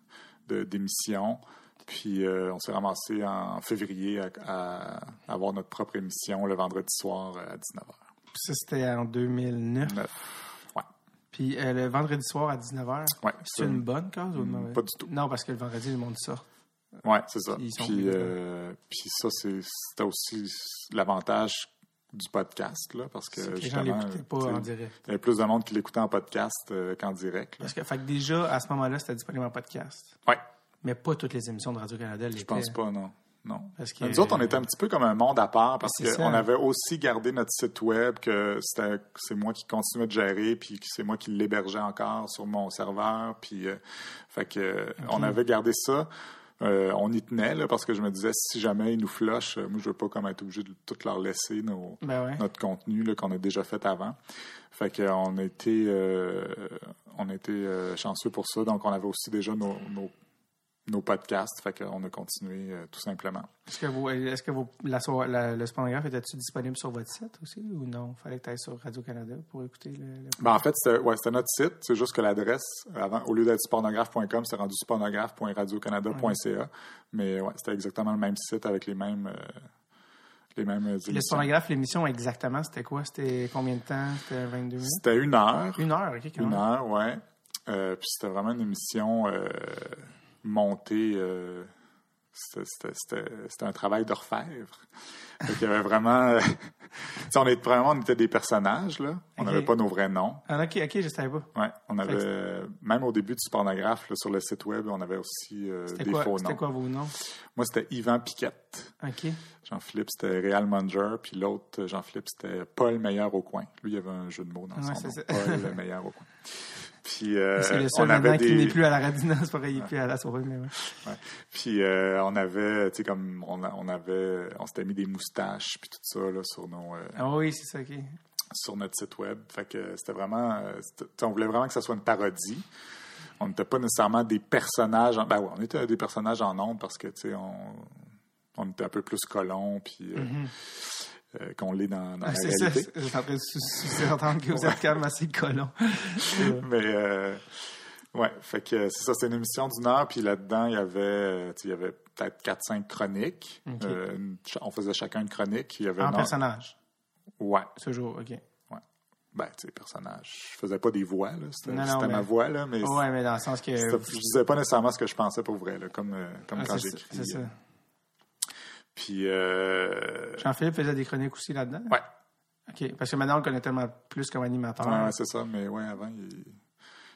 d'émissions. Puis on s'est ramassé en février à avoir notre propre émission le vendredi soir à 19h. Puis ça, c'était en 2009? Puis le vendredi soir à 19h, c'est une bonne cause ou une mauvaise? Pas du tout. Non, parce que le vendredi, le monde sort. Oui, c'est ça. Puis ça, c'était aussi l'avantage du podcast, là, parce que justement, les gens l'écoutaient pas en direct. Il y avait plus de monde qui l'écoutait en podcast qu'en direct. Là. Parce que déjà, à ce moment-là, c'était disponible en podcast. Oui. Mais pas toutes les émissions de Radio-Canada l'étaient. Je pense pas, non. Non. Nous autres, on était un petit peu comme un monde à part parce qu'on avait aussi gardé notre site web que c'est moi qui continuais de gérer puis c'est moi qui l'hébergeais encore sur mon serveur. Puis, on avait gardé ça. On y tenait, là, parce que je me disais, si jamais ils nous flushent, moi, je veux pas comme être obligé de tout leur laisser notre contenu là, qu'on a déjà fait avant. Fait qu'on était chanceux pour ça. Donc, on avait aussi déjà nos podcasts. Fait qu'on a continué tout simplement. Est-ce que vous le Sportnographe était-tu disponible sur votre site aussi ou non? Fallait que tu ailles sur Radio-Canada pour écouter le... En fait, c'était notre site. C'est juste que l'adresse, avant, au lieu d'être sportnographe.com, c'était rendu sportnographe.radiocanada.ca. Ouais. Mais ouais, c'était exactement le même site avec les mêmes... Le Sportnographe, l'émission exactement, c'était quoi? C'était combien de temps? C'était 22 minutes? C'était 1 heure. 1 heure, OK. Une heure, oui. Puis c'était vraiment une émission montée. C'était un travail d'orfèvre. Il y avait vraiment... on était des personnages, là. On n'avait pas nos vrais noms. Ah, OK, je ne savais pas. Ouais, on avait... Même au début du Sportnographe, là, sur le site web, on avait aussi faux noms. C'était quoi vos noms? Moi, c'était Yvan Piquette. OK. Jean-Philippe, c'était Réal Munger. Puis l'autre, Jean-Philippe, c'était Paul Meilleur au coin. Lui, il y avait un jeu de mots dans son nom. Ça. Paul Meilleur au coin. Puis, c'est le seul maintenant qui n'est plus à la Radina, c'est pareil, il n'est plus à la soirée, mais ouais. Ouais. Puis on avait, tu sais, comme on s'était mis des moustaches puis tout ça là sur nos. Oui, c'est ça, OK. Sur notre site web, fait que c'était vraiment, on voulait vraiment que ça soit une parodie. On n'était pas nécessairement des personnages, on était des personnages en nombre parce que tu sais on était un peu plus colons puis. Qu'on l'est dans la réalité. Ça, je suis en train de sous-entendre que vous êtes quand même assez colons. Mais c'est ça, c'est une émission d'une heure, puis là-dedans, il y avait peut-être 4-5 chroniques. Okay. On faisait chacun une chronique. Il y avait personnage? Oui. Ce jour, OK. Ouais. Tu sais, personnage. Je faisais pas des voix, là. C'était ma voix, là. Mais ouais, mais dans le sens que... Je disais pas nécessairement ce que je pensais pour vrai, là, comme quand j'écris. C'est ça. Puis Jean-Philippe faisait des chroniques aussi là-dedans? Oui. OK. Parce que maintenant, on le connaît tellement plus comme animateur. Oui, c'est ça. Mais ouais, avant, il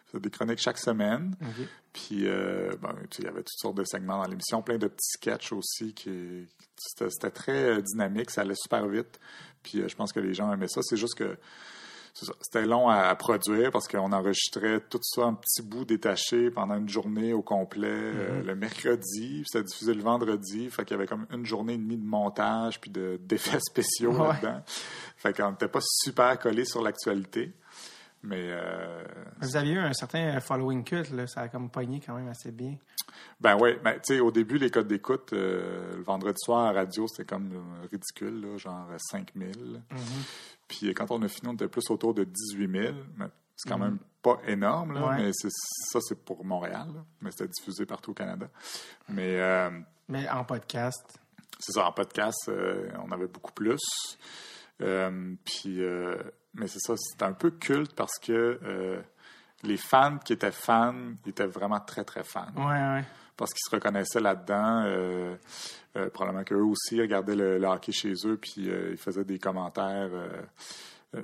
faisait des chroniques chaque semaine. Okay. Puis il y avait toutes sortes de segments dans l'émission, plein de petits sketchs aussi. C'était très dynamique, ça allait super vite. Puis je pense que les gens aimaient ça. C'est juste que c'était long à produire parce qu'on enregistrait tout ça en petits bouts détachés pendant une journée au complet, le mercredi, puis ça diffusait le vendredi. Fait qu'il y avait comme une journée et demie de montage puis d'effets spéciaux là-dedans. Fait qu'on n'était pas super collés sur l'actualité. Mais vous aviez eu un certain following culte, là, ça a comme pogné quand même assez bien. Tu sais, au début, les codes d'écoute, le vendredi soir à la radio, c'était comme ridicule, là, genre 5000. Puis quand on a fini, on était plus autour de 18 000. C'est quand même pas énorme, là, mais c'est pour Montréal. Là, mais c'était diffusé partout au Canada. Mais en podcast? C'est ça, en podcast, on avait beaucoup plus. Mais c'est ça, c'était un peu culte parce que les fans qui étaient fans, ils étaient vraiment très, très fans. Oui. Parce qu'ils se reconnaissaient là-dedans. Probablement qu'eux aussi regardaient le hockey chez eux, puis ils faisaient des commentaires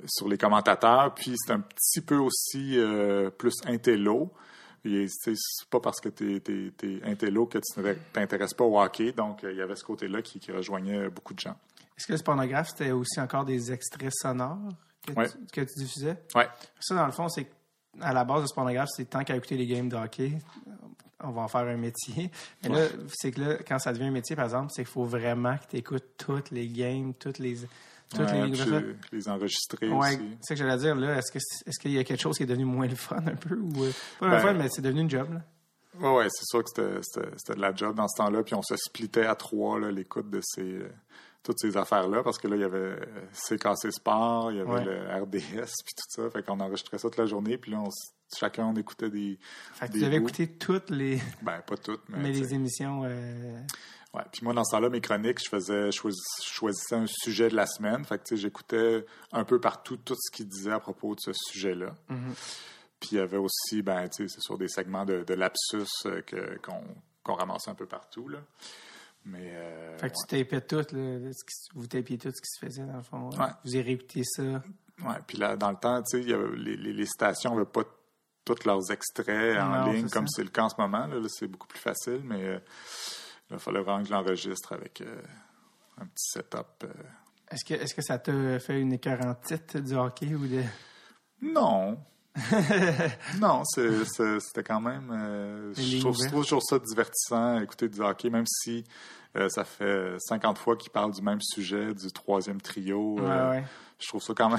sur les commentateurs. Puis c'est un petit peu aussi plus intello. C'est pas parce que t'es intello que tu ne t'intéresses pas au hockey. Donc, il y avait ce côté-là qui rejoignait beaucoup de gens. Est-ce que le Sportnographe, c'était aussi encore des extraits sonores que tu diffusais? Oui. Ça, dans le fond, c'est à la base, le Sportnographe, c'est tant qu'à écouter les games de hockey, on va en faire un métier. Mais là, c'est que là, quand ça devient un métier, par exemple, c'est qu'il faut vraiment que tu écoutes toutes les games, les enregistrer aussi. Oui, c'est ce que j'allais dire. Là, est-ce qu'il y a quelque chose qui est devenu moins le fun un peu? Ou pas le fun, mais c'est devenu une job, là. Oui, c'est sûr que c'était de la job dans ce temps-là. Puis on se splittait à 3, là, l'écoute de ces... toutes ces affaires-là, parce que là, il y avait CKC Sport, il y avait le RDS, puis tout ça. Fait qu'on enregistrait ça toute la journée, puis là, chacun, on écoutait des... Fait que tu avais écouté toutes les... Pas toutes, mais les émissions... Ouais, puis moi, dans ce temps-là, mes chroniques, je choisissais un sujet de la semaine. Fait que, tu sais, j'écoutais un peu partout tout ce qu'ils disaient à propos de ce sujet-là. Puis il y avait aussi, tu sais, c'est sur des segments de lapsus qu'on ramassait un peu partout, là. Mais fait que tu tapais tout, là, vous tapiez tout ce qui se faisait, dans le fond. Ouais. Vous y réécoutiez ça. Ouais, puis là, dans le temps, tu sais, les stations n'avaient pas tous leurs extraits en ligne, comme c'est le cas en ce moment. Là, c'est beaucoup plus facile, mais il fallait vraiment que je l'enregistre avec un petit setup. Est-ce que ça t'a fait une écœurantite du hockey ou de... Non. Non, c'était quand même... je trouve ça divertissant, écouter du hockey, même si ça fait 50 fois qu'ils parlent du même sujet, du troisième trio. Ouais. Je trouve ça quand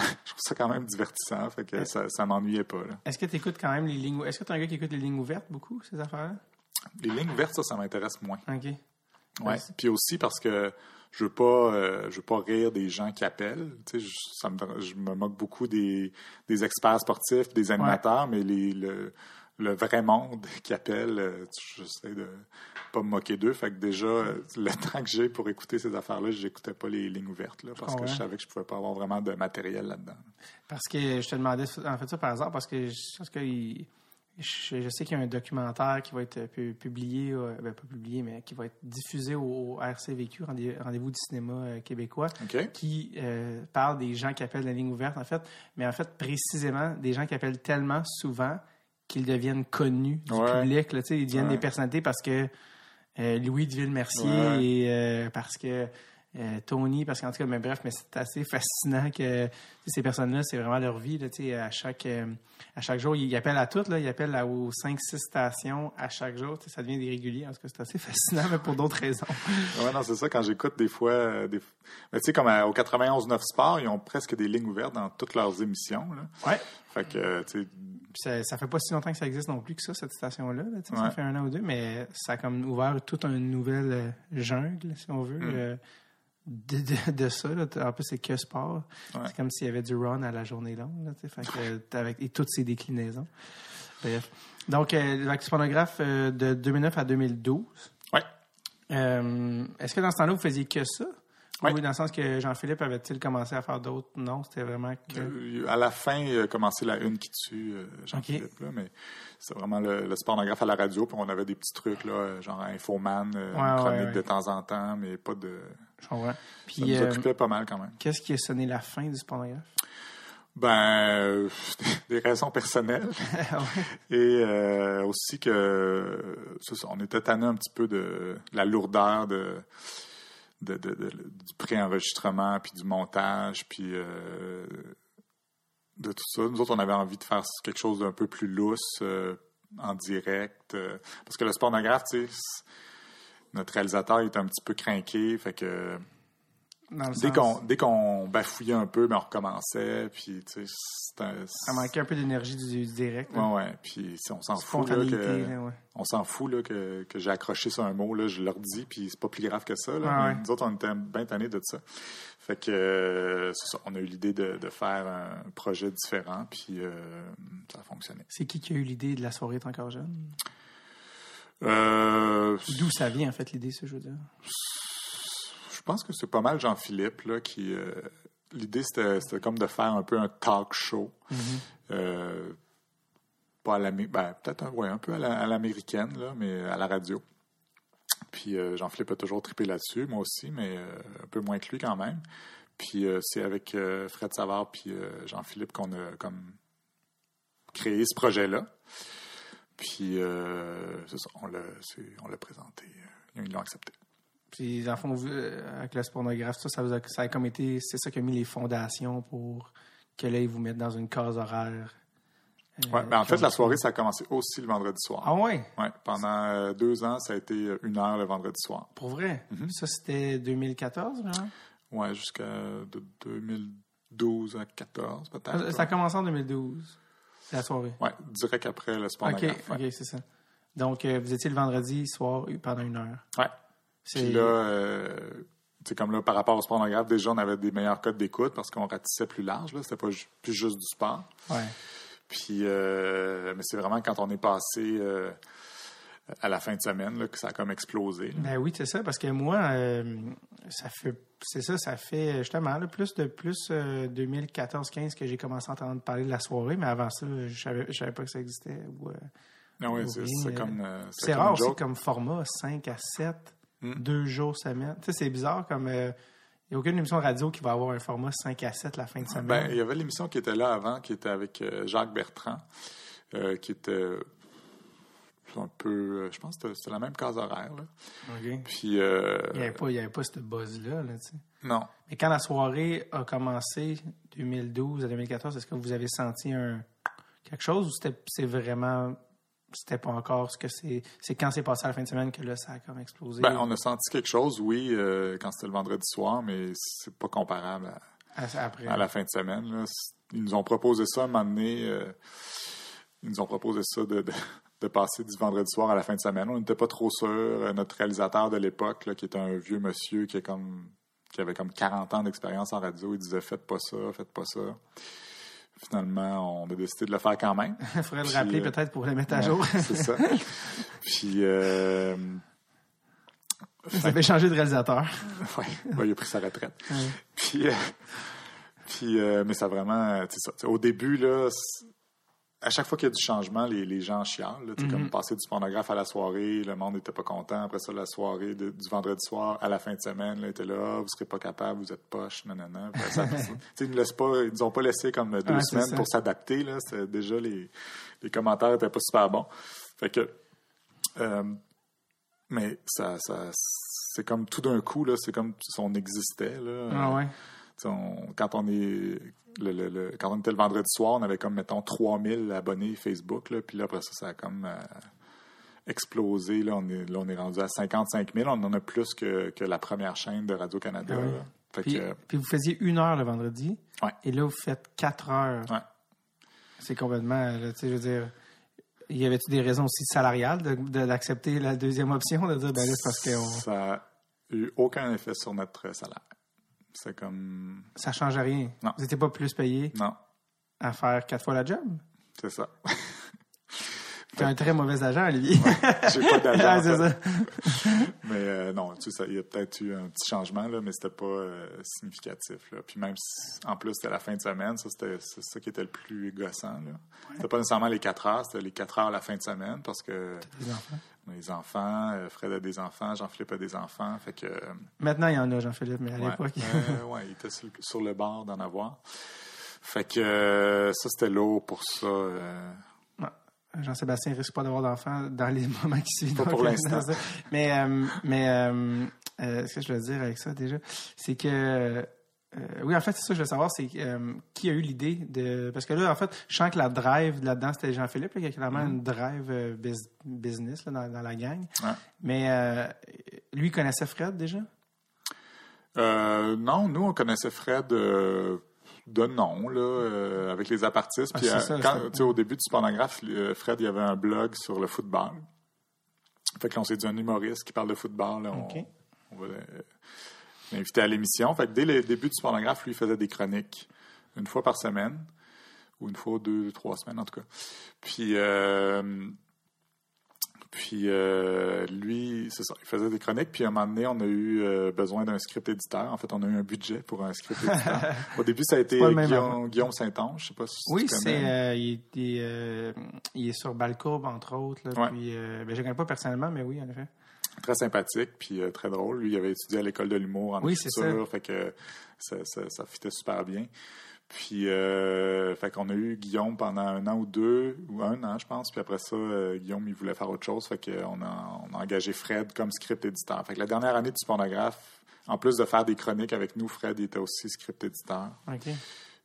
même divertissant, fait que ça m'ennuyait pas. Là. Est-ce que tu écoutes quand même les lignes... Est-ce que tu es un gars qui écoute les lignes ouvertes beaucoup, ces affaires-là? Les lignes ouvertes, ça m'intéresse moins. OK. Ouais. Puis aussi parce que je veux pas rire des gens qui appellent. Tu sais, je me moque beaucoup des experts sportifs, des animateurs, mais le vrai monde qui appelle, j'essaie de pas me moquer d'eux. Fait que déjà, le temps que j'ai pour écouter ces affaires-là, j'écoutais pas les lignes ouvertes là, parce que je savais que je pouvais pas avoir vraiment de matériel là-dedans. Parce que je te demandais, en fait, ça par hasard, parce que je sais qu'il y a un documentaire qui va être publié, mais qui va être diffusé au RCVQ, Rendez-vous du cinéma québécois, qui parle des gens qui appellent la ligne ouverte, en fait, mais en fait, précisément, des gens qui appellent tellement souvent qu'ils deviennent connus du public, là, ils deviennent des personnalités parce que Louis de Ville-Mercier et parce que Tony, parce qu'en tout cas, mais bref, mais c'est assez fascinant que ces personnes-là, c'est vraiment leur vie. Là, à chaque jour, ils appellent à toutes, là, ils appellent aux 5-6 stations à chaque jour. Ça devient des réguliers, en tout cas, c'est assez fascinant, mais pour d'autres raisons. Oui, non, c'est ça. Quand j'écoute des fois, tu sais, comme au 91.9 Sport, ils ont presque des lignes ouvertes dans toutes leurs émissions. Oui. Fait que, tu sais... Ça fait pas si longtemps que ça existe non plus que ça, cette station-là. Là, ça fait 1 an ou 2, mais ça a comme ouvert toute une nouvelle jungle, si on veut, de ça, là. En plus, c'est que sport. Ouais. C'est comme s'il y avait du run à la journée longue, là, fait que, et toutes ses déclinaisons. Bref. Donc, le Sportnographe de 2009 à 2012. Oui. Est-ce que dans ce temps-là, vous faisiez que ça? Oui. Ou dans le sens que Jean-Philippe avait-il commencé à faire d'autres? Non, c'était vraiment que... À la fin, il a commencé la une qui tue, Jean-Philippe, là, mais c'était vraiment le Sportnographe à la radio, puis on avait des petits trucs, là, genre Infoman, chronique de temps en temps, mais pas de... Je comprends. Puis, ça nous occupait pas mal quand même. Qu'est-ce qui a sonné la fin du Sportnographe? Ben, des raisons personnelles. Et aussi que... On était tanné un petit peu de la lourdeur du pré-enregistrement, puis du montage, puis de tout ça. Nous autres, on avait envie de faire quelque chose d'un peu plus lousse, en direct. Parce que le Sportnographe, tu sais, notre réalisateur est un petit peu crinqué, fait que dès qu'on bafouillait un peu, ben on recommençait, puis tu sais... Ça manquait un peu d'énergie du direct. Oui, oui, puis on s'en fout là, que j'ai accroché sur un mot, là, je le redis, puis c'est pas plus grave que ça. Là, mais nous autres, on était bien tannés de ça. Fait que c'est ça, on a eu l'idée de faire un projet différent, puis ça a fonctionné. C'est qui a eu l'idée de la soirée est encore jeune? D'où ça vient, en fait, l'idée, ce jeu-là? Je pense que c'est pas mal Jean-Philippe, là, qui... l'idée, c'était comme de faire un peu un talk show. Mm-hmm. Pas à peut-être un peu à l'américaine, là, mais à la radio. Puis Jean-Philippe a toujours trippé là-dessus, moi aussi, mais un peu moins que lui quand même. Puis c'est avec Fred Savard puis Jean-Philippe qu'on a comme créé ce projet-là. Puis, c'est ça, on l'a présenté. Ils l'ont accepté. Puis, dans le fond, avec le Sportnographe, ça a comme été... C'est ça qui a mis les fondations pour que là, ils vous mettent dans une case horaire. Oui, ben en fait, la soirée, ça a commencé aussi le vendredi soir. Ah oui? Oui, pendant 2 ans, ça a été 1 heure le vendredi soir. Pour vrai? Mm-hmm. Ça, c'était 2014, genre? Oui, jusqu'à 2012 à 2014, peut-être. Ça a commencé en 2012? C'est la soirée. Oui, direct après le Sportnographe. OK, c'est ça. Donc, vous étiez le vendredi soir pendant 1 heure. Oui. Puis là, c'est comme là, par rapport au Sportnographe, déjà, on avait des meilleurs codes d'écoute parce qu'on ratissait plus large. Là, c'était pas plus juste du sport. Oui. Puis, mais c'est vraiment quand on est passé à la fin de semaine là, que ça a comme explosé. Là. Ben oui, c'est ça, parce que moi, ça fait justement là, plus 2014-15 que j'ai commencé à entendre parler de la soirée, mais avant ça, je savais pas que ça existait. Oui, c'est comme c'est comme rare aussi comme format 5 à 7, 2 jours semaine. Tu sais, c'est bizarre comme... Il n'y a aucune émission radio qui va avoir un format 5 à 7 la fin de semaine. Ben, il y avait l'émission qui était là avant, qui était avec Jacques Bertrand, qui était un peu... Je pense que c'était la même case horaire. Là. OK. Puis... Il n'y avait pas ce buzz-là, là, tu sais. Non. Mais quand la soirée a commencé, 2012 à 2014, est-ce que vous avez senti quelque chose, ou c'était pas encore ce que c'est? C'est quand c'est passé à la fin de semaine que là, ça a comme explosé? Ben, on a senti quelque chose, oui, quand c'était le vendredi soir, mais c'est pas comparable à la fin de semaine. Là. Ils nous ont proposé ça à un moment donné. Ils nous ont proposé ça de passer du vendredi soir à la fin de semaine. On n'était pas trop sûrs. Notre réalisateur de l'époque, là, qui était un vieux monsieur qui avait comme 40 ans d'expérience en radio, il disait « Faites pas ça, faites pas ça ». Finalement, on a décidé de le faire quand même. Il faudrait le rappeler peut-être pour le mettre à jour. C'est ça. Puis... Vous avez changé de réalisateur. Oui, ouais, il a pris sa retraite. Ouais. Puis mais ça vraiment... C'est ça. Au début, là... À chaque fois qu'il y a du changement, les gens chialent. Là, mm-hmm. Comme passer du Sportnographe à la soirée, le monde n'était pas content. Après ça, la soirée du vendredi soir à la fin de semaine, là, était là, oh, vous ne serez pas capable, vous êtes poche, nanana. Ils ne nous ont pas laissé comme deux semaines pour s'adapter. Là. Déjà, les commentaires n'étaient pas super bons. Fait que, mais ça, c'est comme tout d'un coup, là, c'est comme si on existait. Là. Ah ouais. Quand on était le vendredi soir, on avait comme, mettons, 3000 abonnés Facebook. Là, puis là, après ça, ça a comme explosé. Là, on est rendu à 55 000. On en a plus que la première chaîne de Radio-Canada. Ah oui. Puis vous faisiez 1 heure le vendredi. Ouais. Et là, vous faites 4 heures. Ouais. C'est complètement... Là, je veux dire... Y avait-tu des raisons aussi salariales d'accepter la deuxième option? De dire, ben là, c'est parce que... Ça n'a eu aucun effet sur notre salaire. C'est comme... Ça ne change rien. Non. Vous n'étiez pas plus payé à faire 4 fois la job. C'est ça. T'es un très mauvais agent, Olivier. Ouais, j'ai pas d'agent. C'est ça. Mais non, il y a peut-être eu un petit changement, là, mais c'était pas significatif. Là. Puis même si, en plus, c'était la fin de semaine, c'est ça qui était le plus gossant. Là. Ouais. C'était pas nécessairement les 4 heures, c'était les 4 heures la fin de semaine parce que... T'as des enfants. Les enfants, Fred a des enfants, Jean-Philippe a des enfants, fait que... Maintenant, il y en a, Jean-Philippe, mais à l'époque... Oui, il était sur le bord d'en avoir. Fait que ça, c'était lourd pour ça. Ouais. Jean-Sébastien risque pas d'avoir d'enfants dans les moments qui suivent. Pas pour l'instant. Mais ce que je veux dire avec ça, déjà, c'est que... oui, en fait, c'est ça que je veux savoir, c'est qui a eu l'idée de... Parce que là, en fait, je sens que la drive là-dedans, c'était Jean-Philippe, là, qui a clairement une drive business là, dans la gang. Ouais. Mais lui, il connaissait Fred déjà? Non, nous, on connaissait Fred de nom, là, avec les apartistes. Puis, au début du Sportnographe, Fred, il y avait un blog sur le football. Fait que là, on s'est dit, un humoriste qui parle de football, là, on va... Invité à l'émission. Fait que dès le début du Sportnographe, lui, il faisait des chroniques une fois par semaine, ou une fois, 2, 3 semaines en tout cas. Puis lui, c'est ça, il faisait des chroniques. Puis à un moment donné, on a eu besoin d'un script éditeur. En fait, on a eu un budget pour un script éditeur. Au début, ça a été Guillaume Saint-Onge. Je sais pas si tu connais. Oui, il est sur Balcourbe, entre autres. Là, ouais. Puis, je ne connais pas personnellement, mais oui, en effet. Très sympathique, puis très drôle. Lui, il avait étudié à l'École de l'humour en écriture, fait que ça fitait super bien. Puis, fait qu'on a eu Guillaume pendant 1 an ou 2, ou 1 an, je pense. Puis après ça, Guillaume, il voulait faire autre chose, fait qu'on a engagé Fred comme script éditeur. Fait que la dernière année du Sportnographe, en plus de faire des chroniques avec nous, Fred, il était aussi script éditeur. OK.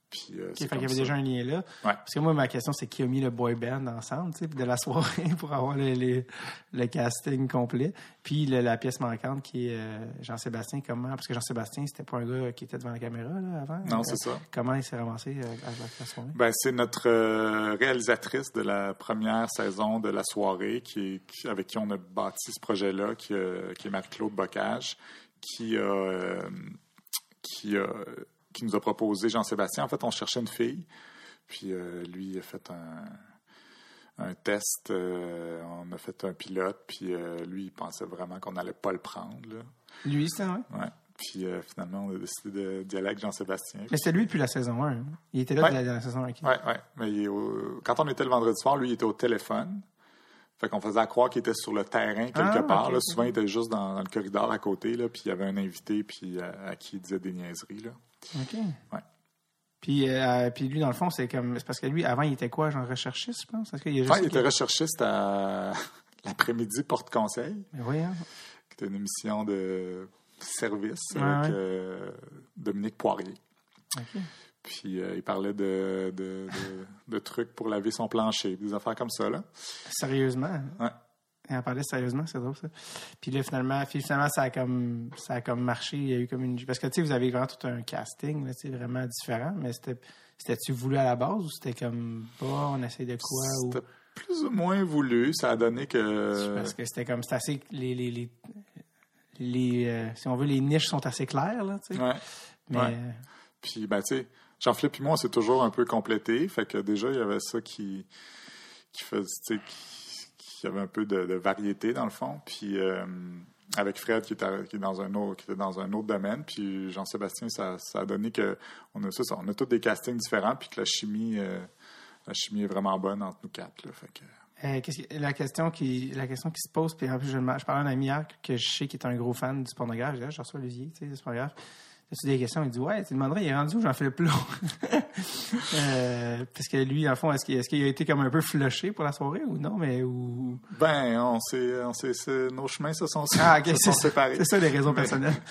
Puis, c'est fait qu'il y avait déjà un lien là. Ouais. Parce que moi, ma question, c'est qui a mis le boy band ensemble, tu sais, de la soirée pour avoir le casting complet. Puis la pièce manquante qui est Jean-Sébastien, comment? Parce que Jean-Sébastien, c'était pas un gars qui était devant la caméra là, avant. Non, c'est ça. Comment il s'est ramassé à la soirée? Ben, c'est notre réalisatrice de la première saison de la soirée avec qui on a bâti ce projet-là, qui est Marc-Claude Bocage, qui nous a proposé Jean-Sébastien. En fait, on cherchait une fille. Puis lui, il a fait un test. On a fait un pilote. Puis lui, il pensait vraiment qu'on n'allait pas le prendre. Là. Lui, c'est vrai? Oui. Puis finalement, on a décidé de dialoguer avec Jean-Sébastien. Mais c'était lui depuis la saison 1. Hein? Il était là de la saison 1. Oui, oui. Mais quand on était le vendredi soir, lui, il était au téléphone. Fait qu'on faisait à croire qu'il était sur le terrain quelque part. Okay. Là, souvent, il était juste dans le corridor à côté. Là, puis il y avait un invité puis à qui il disait des niaiseries. Là. OK. Ouais. Puis lui, dans le fond, c'est parce que lui, avant, il était quoi, genre recherchiste, je pense? Il était recherchiste à l'après-midi porte-conseil. Mais oui, hein? C'était une émission de service avec Dominique Poirier. OK. Puis il parlait de trucs pour laver son plancher, des affaires comme ça, là. Sérieusement? Ouais. Il en parlait sérieusement, c'est drôle, ça. Puis là, finalement ça a comme marché. Il y a eu comme une... Parce que, tu sais, vous avez vraiment tout un casting, là, c'est vraiment différent. Mais c'était-tu voulu à la base ou c'était comme, on essaie de quoi? C'était plus ou moins voulu. Ça a donné que... Parce que c'était comme, c'est assez... si on veut, les niches sont assez claires, là, tu sais. Ouais. Mais... Ouais. Puis, ben, tu sais, Jean-Philippe et moi, on s'est toujours un peu complétés. Fait que déjà, il y avait ça qui faisait, tu sais, qui avait un peu de variété, dans le fond. Puis, avec Fred, qui était dans un autre domaine. Puis, Jean-Sébastien, ça a donné que on a tous des castings différents. Puis que la chimie est vraiment bonne entre nous quatre, là. Fait que... La question qui se pose, puis en plus, je parlais à un ami hier que je sais qui est un gros fan du Sportnographe. Je reçois Olivier, tu sais, du Sportnographe. J'ai des questions, il dit « Ouais, tu demanderais, il est rendu où Jean-Philippe Plot? Parce que lui, en fond, est-ce qu'il a été comme un peu flushé pour la soirée ou non? Mais ou... Ben, nos chemins se sont séparés. C'est ça, les raisons personnelles.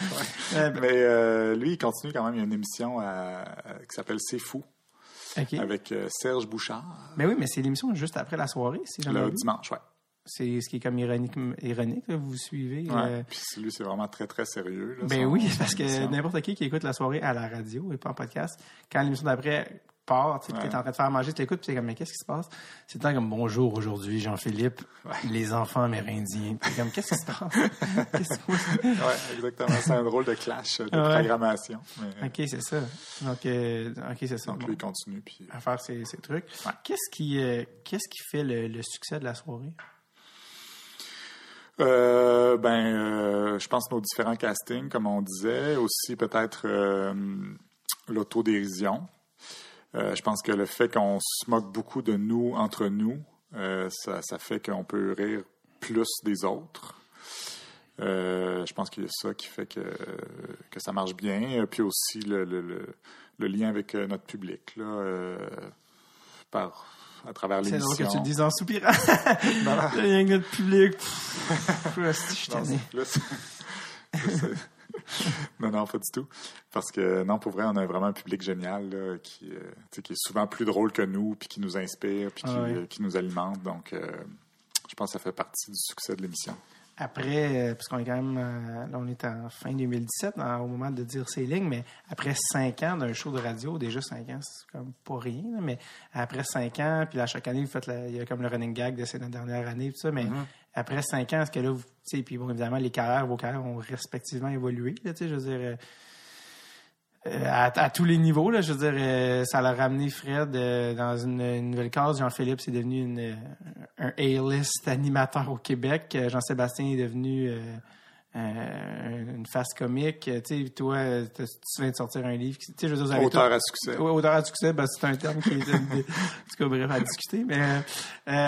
Ouais. Mais lui, il continue quand même. Il y a une émission qui s'appelle « C'est fou ». Okay. Avec Serge Bouchard. Ben oui, mais c'est l'émission juste après la soirée, si jamais. Le dimanche, oui. C'est ce qui est comme ironique là, vous suivez. Ouais, puis celui, c'est vraiment très, très sérieux. Là, ben oui, parce que n'importe qui écoute la soirée à la radio et pas en podcast, quand l'émission d'après part, tu sais, t'es en train de faire manger, tu l'écoutes, puis c'est comme, mais qu'est-ce qui se passe? C'est tant comme, bonjour aujourd'hui, Jean-Philippe, les enfants amérindiens. Puis comme, qu'est-ce qui se passe? Oui, exactement. C'est un drôle de clash de programmation. Mais... OK, c'est ça. Donc, lui, il continue. Puis... à faire ses trucs. Ouais. Qu'est-ce qui fait le succès de la soirée? Je pense nos différents castings, comme on disait. Aussi, peut-être l'autodérision. Je pense que le fait qu'on se moque beaucoup de nous, entre nous, ça fait qu'on peut rire plus des autres. Je pense qu'il y a ça qui fait que ça marche bien. Puis aussi, le lien avec notre public, là, à travers l'émission. C'est drôle que tu le dises en soupirant. Le lien avec notre public. Non, pas du tout. Parce que, non, pour vrai, on a vraiment un public génial là, qui est souvent plus drôle que nous, puis qui nous inspire, puis qui nous alimente. Donc, je pense que ça fait partie du succès de l'émission. Après, parce qu'on est quand même... là, on est en fin 2017, au moment de dire ces lignes, mais après 5 ans d'un show de radio, déjà 5 ans, c'est comme pas rien, là, mais après 5 ans, puis là, chaque année, vous faites il y a comme le running gag de cette dernière année, tout ça, mais... Mm-hmm. Après 5 ans, est-ce que là, vous, tu sais, puis bon, évidemment, vos carrières ont respectivement évolué, là, tu sais, je veux dire, à tous les niveaux, là, je veux dire, ça l'a ramené Fred dans une nouvelle case. Jean-Philippe, c'est devenu un A-list animateur au Québec. Jean-Sébastien est devenu une face comique. Tu sais, toi, tu viens de sortir un livre. Tu sais, je veux dire, vous avez auteur à succès. Oui, auteur à succès, ben, c'est un terme qui est bref à discuter, mais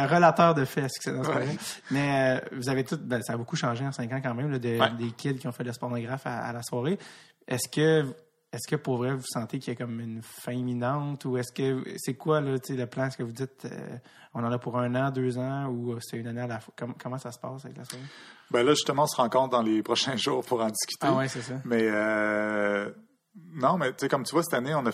relateur de faits à succès dans ce cas-là. Mais vous avez tout, ben, ça a beaucoup changé en 5 ans quand même, là, des kids qui ont fait le Sportnographe à la soirée. Est-ce que pour vrai, vous sentez qu'il y a comme une fin imminente ou est-ce que c'est quoi là, tu sais, le plan? Est-ce que vous dites on en a pour 1 an, 2 ans ou c'est une année à la fois? Comment ça se passe avec la soirée? Ben là, justement, on se rencontre dans les prochains jours pour en discuter. Ah ouais, c'est ça. Mais non, mais tu sais, comme tu vois, cette année, on a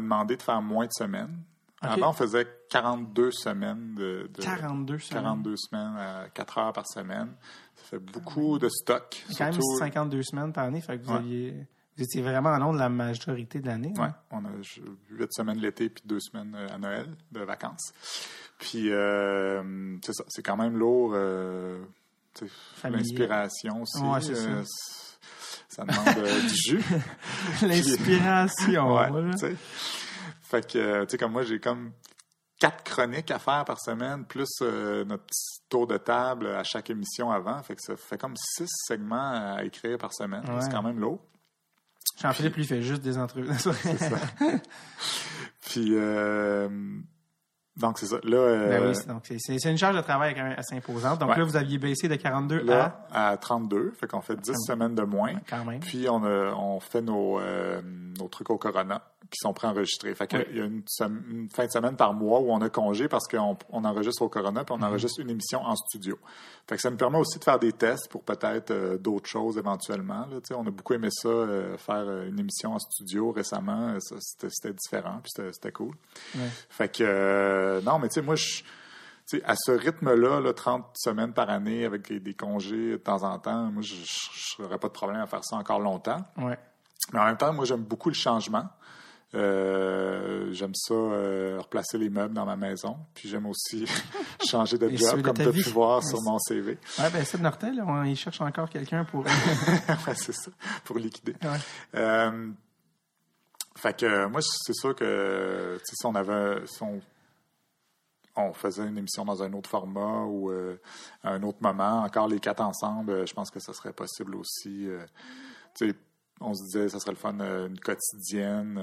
demandé de faire moins de semaines. Okay. Avant, on faisait 42 semaines. 42 semaines? 42 semaines à 4 heures par semaine. Ça fait beaucoup de stock. Quand même 52 semaines par année, fait que vous aviez... Vous étiez vraiment en long de la majorité de l'année. Oui, on a 8 semaines l'été puis 2 semaines à Noël de vacances. Puis, c'est ça, c'est quand même lourd. L'inspiration aussi. Ouais, c'est ça demande du jus. L'inspiration. Ouais, t'sais. Fait que, tu sais, comme moi, j'ai comme 4 chroniques à faire par semaine, plus notre petit tour de table à chaque émission avant. Fait que ça fait comme 6 segments à écrire par semaine. Ouais. C'est quand même lourd. Jean-Philippe, lui, fait juste des entrevues. C'est ça. Puis, donc, c'est ça. Là, ben oui, donc c'est une charge de travail quand même assez imposante. Donc là, vous aviez baissé de 42 là, à 32. Fait qu'on fait 10 semaines de moins. Quand même. Puis, on fait nos trucs au Corona. qui sont préenregistrés. Fait qu'il y a une fin de semaine par mois où on a congé parce qu'on enregistre au Corona puis on enregistre une émission en studio. Fait que ça nous permet aussi de faire des tests pour peut-être d'autres choses éventuellement. Là, on a beaucoup aimé ça, faire une émission en studio récemment. Ça, c'était différent puis c'était cool. Ouais. Fait que non, mais tu sais, moi, à ce rythme-là, là, 30 semaines par année avec des congés de temps en temps, moi, je n'aurais pas de problème à faire ça encore longtemps. Ouais. Mais en même temps, moi, j'aime beaucoup le changement. J'aime ça, replacer les meubles dans ma maison. Puis j'aime aussi changer de job, comme tu as pu voir sur mon CV. Oui, bien, c'est de Nortel. Ils cherchent encore quelqu'un pour... ouais, c'est ça, pour liquider. Ouais. Fait que moi, c'est sûr que si on avait... On faisait une émission dans un autre format ou à un autre moment. Encore les quatre ensemble, je pense que ça serait possible aussi. On se disait que ça serait le fun, une quotidienne,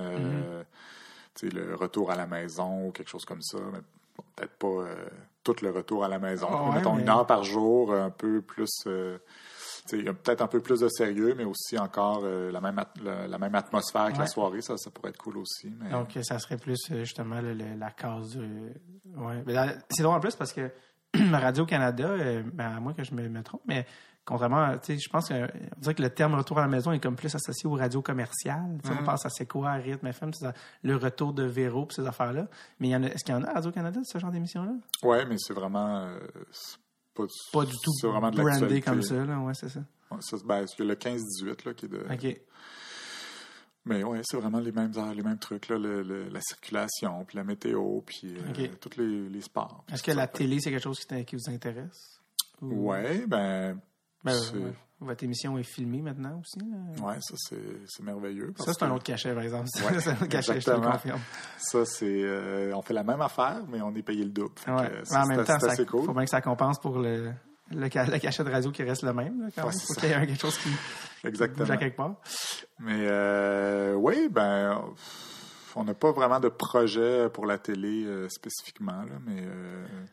le retour à la maison ou quelque chose comme ça. Mais bon, peut-être pas tout le retour à la maison. Oh, mettons une heure par jour, un peu plus... il y a peut-être un peu plus de sérieux, mais aussi encore la même atmosphère que la soirée. Ça pourrait être cool aussi. Mais... Donc, ça serait plus justement la case du... Ouais. Mais là, c'est drôle en plus parce que Radio-Canada, à moins que je me trompe, mais contrairement, je pense qu'on dirait que le terme « retour à la maison » est comme plus associé aux radios commerciales. On pense à C'est quoi, à Rythme FM, le retour de Véro et ces affaires-là. Mais est-ce qu'il y en a à Radio-Canada, ce genre d'émission-là? Oui, mais c'est vraiment... Pas du tout brandé comme ça, là. Ouais, c'est ça. Ouais, ça se base. Il y a le 15-18, là, qui est de... OK. Mais oui, c'est vraiment les mêmes heures, les mêmes trucs, là. La circulation, puis la météo, puis tous les sports. Est-ce que la télé, c'est quelque chose qui vous intéresse? Ou... Oui, ben votre émission est filmée maintenant aussi. Oui, ça, c'est merveilleux. Ça, c'est un autre cachet, par exemple. Ouais, c'est un autre cachet, exactement. Je te le confirme. Ça, c'est... on fait la même affaire, mais on est payé le double. Ouais. En même temps, il cool. Faut bien que ça compense pour le cachet de radio qui reste le même. Là, quand même. Faut qu'il y ait quelque chose qui bouge à quelque part. Mais oui, on n'a pas vraiment de projet pour la télé spécifiquement, là, mais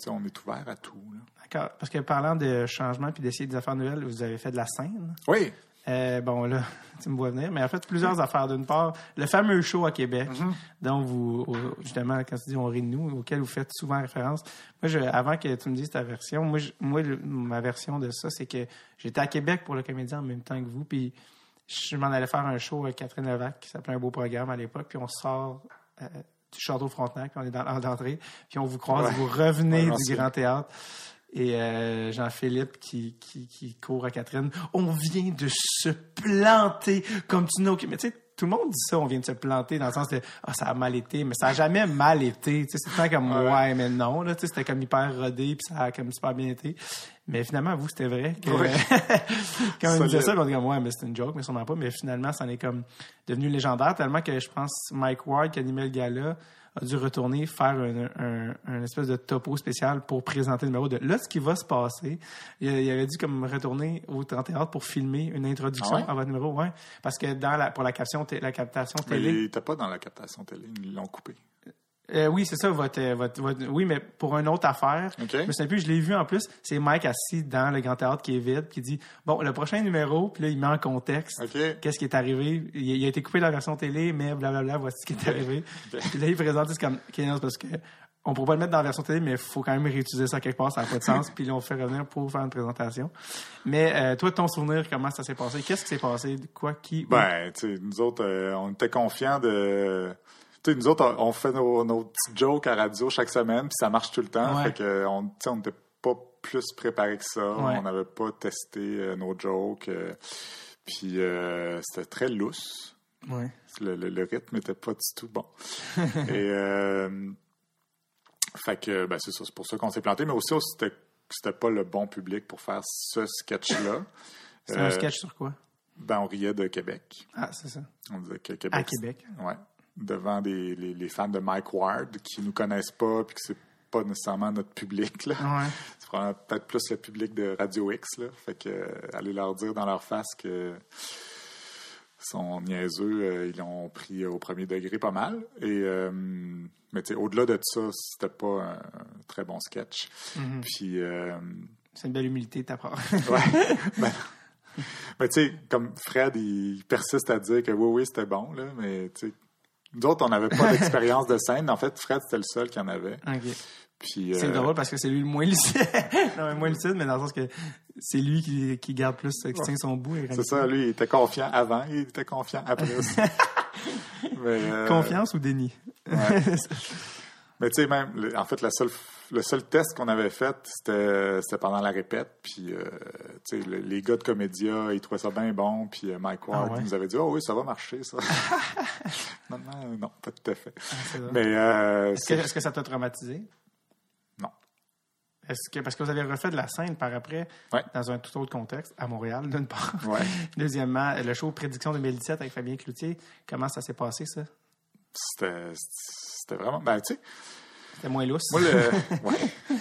on est ouvert à tout. Là. D'accord. Parce que parlant de changement puis d'essayer des affaires nouvelles, vous avez fait de la scène. Oui. Là, tu me vois venir. Mais en fait, plusieurs affaires. D'une part, le fameux show à Québec, dont vous, justement, quand tu dis « on rit de nous », auquel vous faites souvent référence. Moi, avant que tu me dises ta version, ma version de ça, c'est que j'étais à Québec pour le comédien en même temps que vous, puis je m'en allais faire un show avec Catherine Levac, qui s'appelait Un beau programme à l'époque, puis on sort... du Château-Frontenac, puis on est dans l'heure d'entrée, puis on vous croise, vous revenez du Grand Théâtre. Et Jean-Philippe qui court à Catherine. On vient de se planter comme tu n'as aucune... Mais tu sais, tout le monde dit ça, on vient de se planter dans le sens de « Ah, ça a mal été », mais ça a jamais mal été. Tu sais, c'est tout le temps comme « Ouais, mais non ». Tu sais, c'était comme hyper rodé, puis ça a comme super bien été. Mais finalement, vous, c'était vrai. Que, quand on disait ça, on était comme « Ouais, mais c'est une joke, mais sûrement pas ». Mais finalement, ça en est comme devenu légendaire, tellement que je pense Mike Ward, qui animait le gala, a dû retourner faire un espèce de topo spécial pour présenter le numéro de là, ce qui va se passer. Il avait dû comme retourner au théâtre pour filmer une introduction à votre numéro. Ouais, parce que pour la captation télé... Mais il n'était pas dans la captation télé, ils l'ont coupé. Oui, c'est ça, votre oui, mais pour une autre affaire. Okay. Je me souviens plus, je l'ai vu en plus, c'est Mike assis dans le Grand Théâtre qui est vide, qui dit « Bon, le prochain numéro », puis là, il met en contexte qu'est-ce qui est arrivé. Il a été coupé de la version télé, mais blablabla, voici ce qui est arrivé. Puis là, il présente, c'est comme « Non, parce que on pourrait pas le mettre dans la version télé, mais il faut quand même réutiliser ça quelque part, ça n'a pas de sens. » Puis là, on le fait revenir pour faire une présentation. Mais toi, ton souvenir, comment ça s'est passé? Qu'est-ce qui s'est passé? Quoi? Qui? Où? Ben, tu sais, nous autres, on était confiants de... Nous autres, on fait nos petites jokes à radio chaque semaine, puis ça marche tout le temps. Fait que on n'était pas plus préparé que ça. Ouais. On n'avait pas testé nos jokes. Puis c'était très lousse. Ouais. Le rythme n'était pas du tout bon. Fait que c'est ça, c'est pour ça qu'on s'est planté. Mais aussi, c'était pas le bon public pour faire ce sketch-là. C'était un sketch sur quoi? On riait de Québec. Ah, c'est ça. On disait que Québec. À Québec. Oui. Devant les fans de Mike Ward qui nous connaissent pas puis que c'est pas nécessairement notre public. Là. Ouais. C'est probablement peut-être plus le public de Radio X. Là. Fait que aller leur dire dans leur face que sont niaiseux, ils l'ont pris au premier degré pas mal. Et mais tu sais, au-delà de ça, c'était pas un très bon sketch. Mm-hmm. Puis c'est une belle humilité de ta part. Ouais. Mais tu sais, comme Fred, il persiste à dire que oui, c'était bon, là, mais tu sais. Nous autres, on n'avait pas d'expérience de scène. En fait, Fred, c'était le seul qui en avait. Okay. Puis, c'est drôle parce que c'est lui le moins lucide. Non, le moins lucide, mais dans le sens que c'est lui qui garde plus, qui tient son bout. C'est ça, lui, il était confiant avant, il était confiant après aussi. Confiance ou déni? Ouais. Mais tu sais, même, en fait, le seul test qu'on avait fait, c'était pendant la répète. Puis, tu sais, les gars de Comédia, ils trouvaient ça bien bon. Puis, Mike Ward nous avait dit, « Ah oui, ça va marcher, ça. » Non, pas tout à fait. Ah, mais, est-ce que ça t'a traumatisé? Non. Parce que vous avez refait de la scène par après, dans un tout autre contexte, à Montréal, d'une part. Ouais. Deuxièmement, le show Prédiction 2017 avec Fabien Cloutier. Comment ça s'est passé, ça? C'était vraiment... Ben, tu sais... C'était moins lousse. Moi,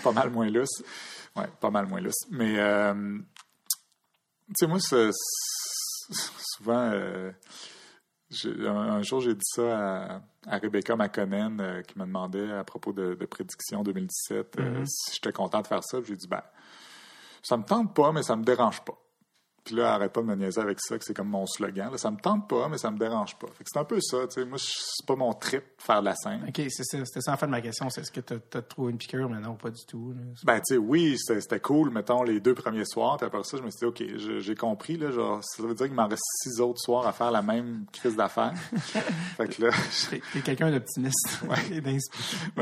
pas mal moins lousse. Ouais, pas mal moins lousse. Mais, tu sais, moi, souvent... un jour, j'ai dit ça à Rebecca McConnell qui me demandait à propos de Prédiction 2017 si j'étais content de faire ça. J'ai dit, ben, ça me tente pas, mais ça me dérange pas. Puis là, arrête pas de me niaiser avec ça, que c'est comme mon slogan. Là, ça me tente pas, mais ça me dérange pas. Fait que c'est un peu ça, tu sais. Moi, c'est pas mon trip faire de la scène. OK, c'était ça en fait ma question. C'est est-ce que t'as trouvé une piqûre, mais non, pas du tout. Là. Ben, tu sais, oui, c'était cool, mettons, les 2 premiers soirs. Puis après ça, je me suis dit, OK, j'ai compris, là, genre, ça veut dire qu'il m'en reste 6 autres soirs à faire la même crise d'affaires. Fait que là... T'es quelqu'un d'optimiste. Ouais. Ben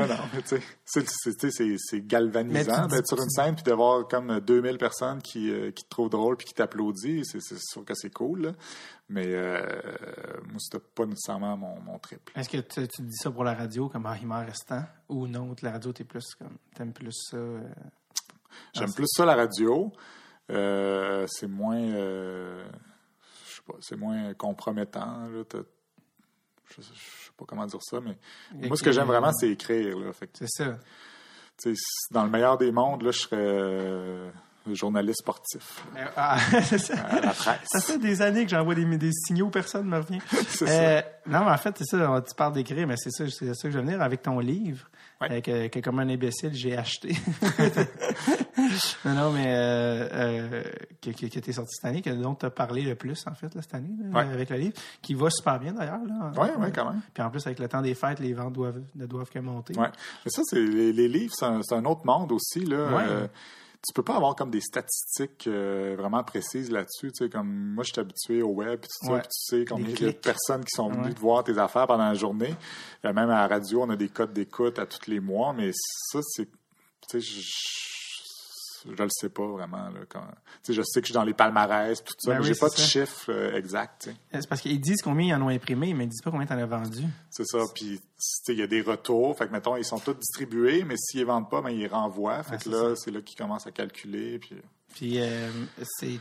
non, mais tu sais, c'est galvanisant d'être sur une scène puis de voir comme 2000 personnes qui te trouvent drôle puis qui t'applaudissent. C'est sûr que c'est cool, là. Mais moi, c'était pas nécessairement mon trip. Est-ce que tu dis ça pour la radio, comme il m'en reste tant, ou non? La radio, t'es plus comme... T'aimes plus ça? J'aime plus ça, la radio. C'est moins... je sais pas, c'est moins compromettant, là. Je sais pas comment dire ça, mais... Écrire, moi, ce que j'aime vraiment, c'est écrire, là. Fait que, c'est ça. Tu sais, dans le meilleur des mondes, là, je serais... journaliste sportif. C'est ça. À la presse. Ça fait des années que j'envoie des signaux, personne ne me revient. C'est ça. Non, mais en fait, c'est ça, tu parles d'écrire, mais c'est ça que je veux venir avec ton livre, que comme un imbécile, j'ai acheté. non, mais qui était sorti cette année, dont tu as parlé le plus, en fait, là, cette année, là, avec le livre, qui va super bien, d'ailleurs. Oui, ouais, quand même. Puis en plus, avec le temps des fêtes, les ventes ne doivent que monter. Oui, mais ça, les livres, c'est un autre monde aussi, là. Ouais. Tu peux pas avoir comme des statistiques vraiment précises là-dessus. Tu sais, comme moi, je suis habitué au web, puis tout ça, puis tu sais combien il y a de personnes qui sont venues te voir tes affaires pendant la journée. Et même à la radio, on a des codes d'écoute à tous les mois, mais ça, c'est... Tu sais, je le sais pas vraiment. Là, tu sais, je sais que je suis dans les palmarès, tout ça, ben mais oui, j'ai pas de chiffre exact. Tu sais. C'est parce qu'ils disent combien ils en ont imprimé, mais ils disent pas combien t'en as vendu. C'est ça, puis... Il y a des retours. Fait que, mettons, ils sont tous distribués, mais s'ils ne vendent pas, ben, ils renvoient. Fait que là, c'est là qu'ils commencent à calculer. Puis tu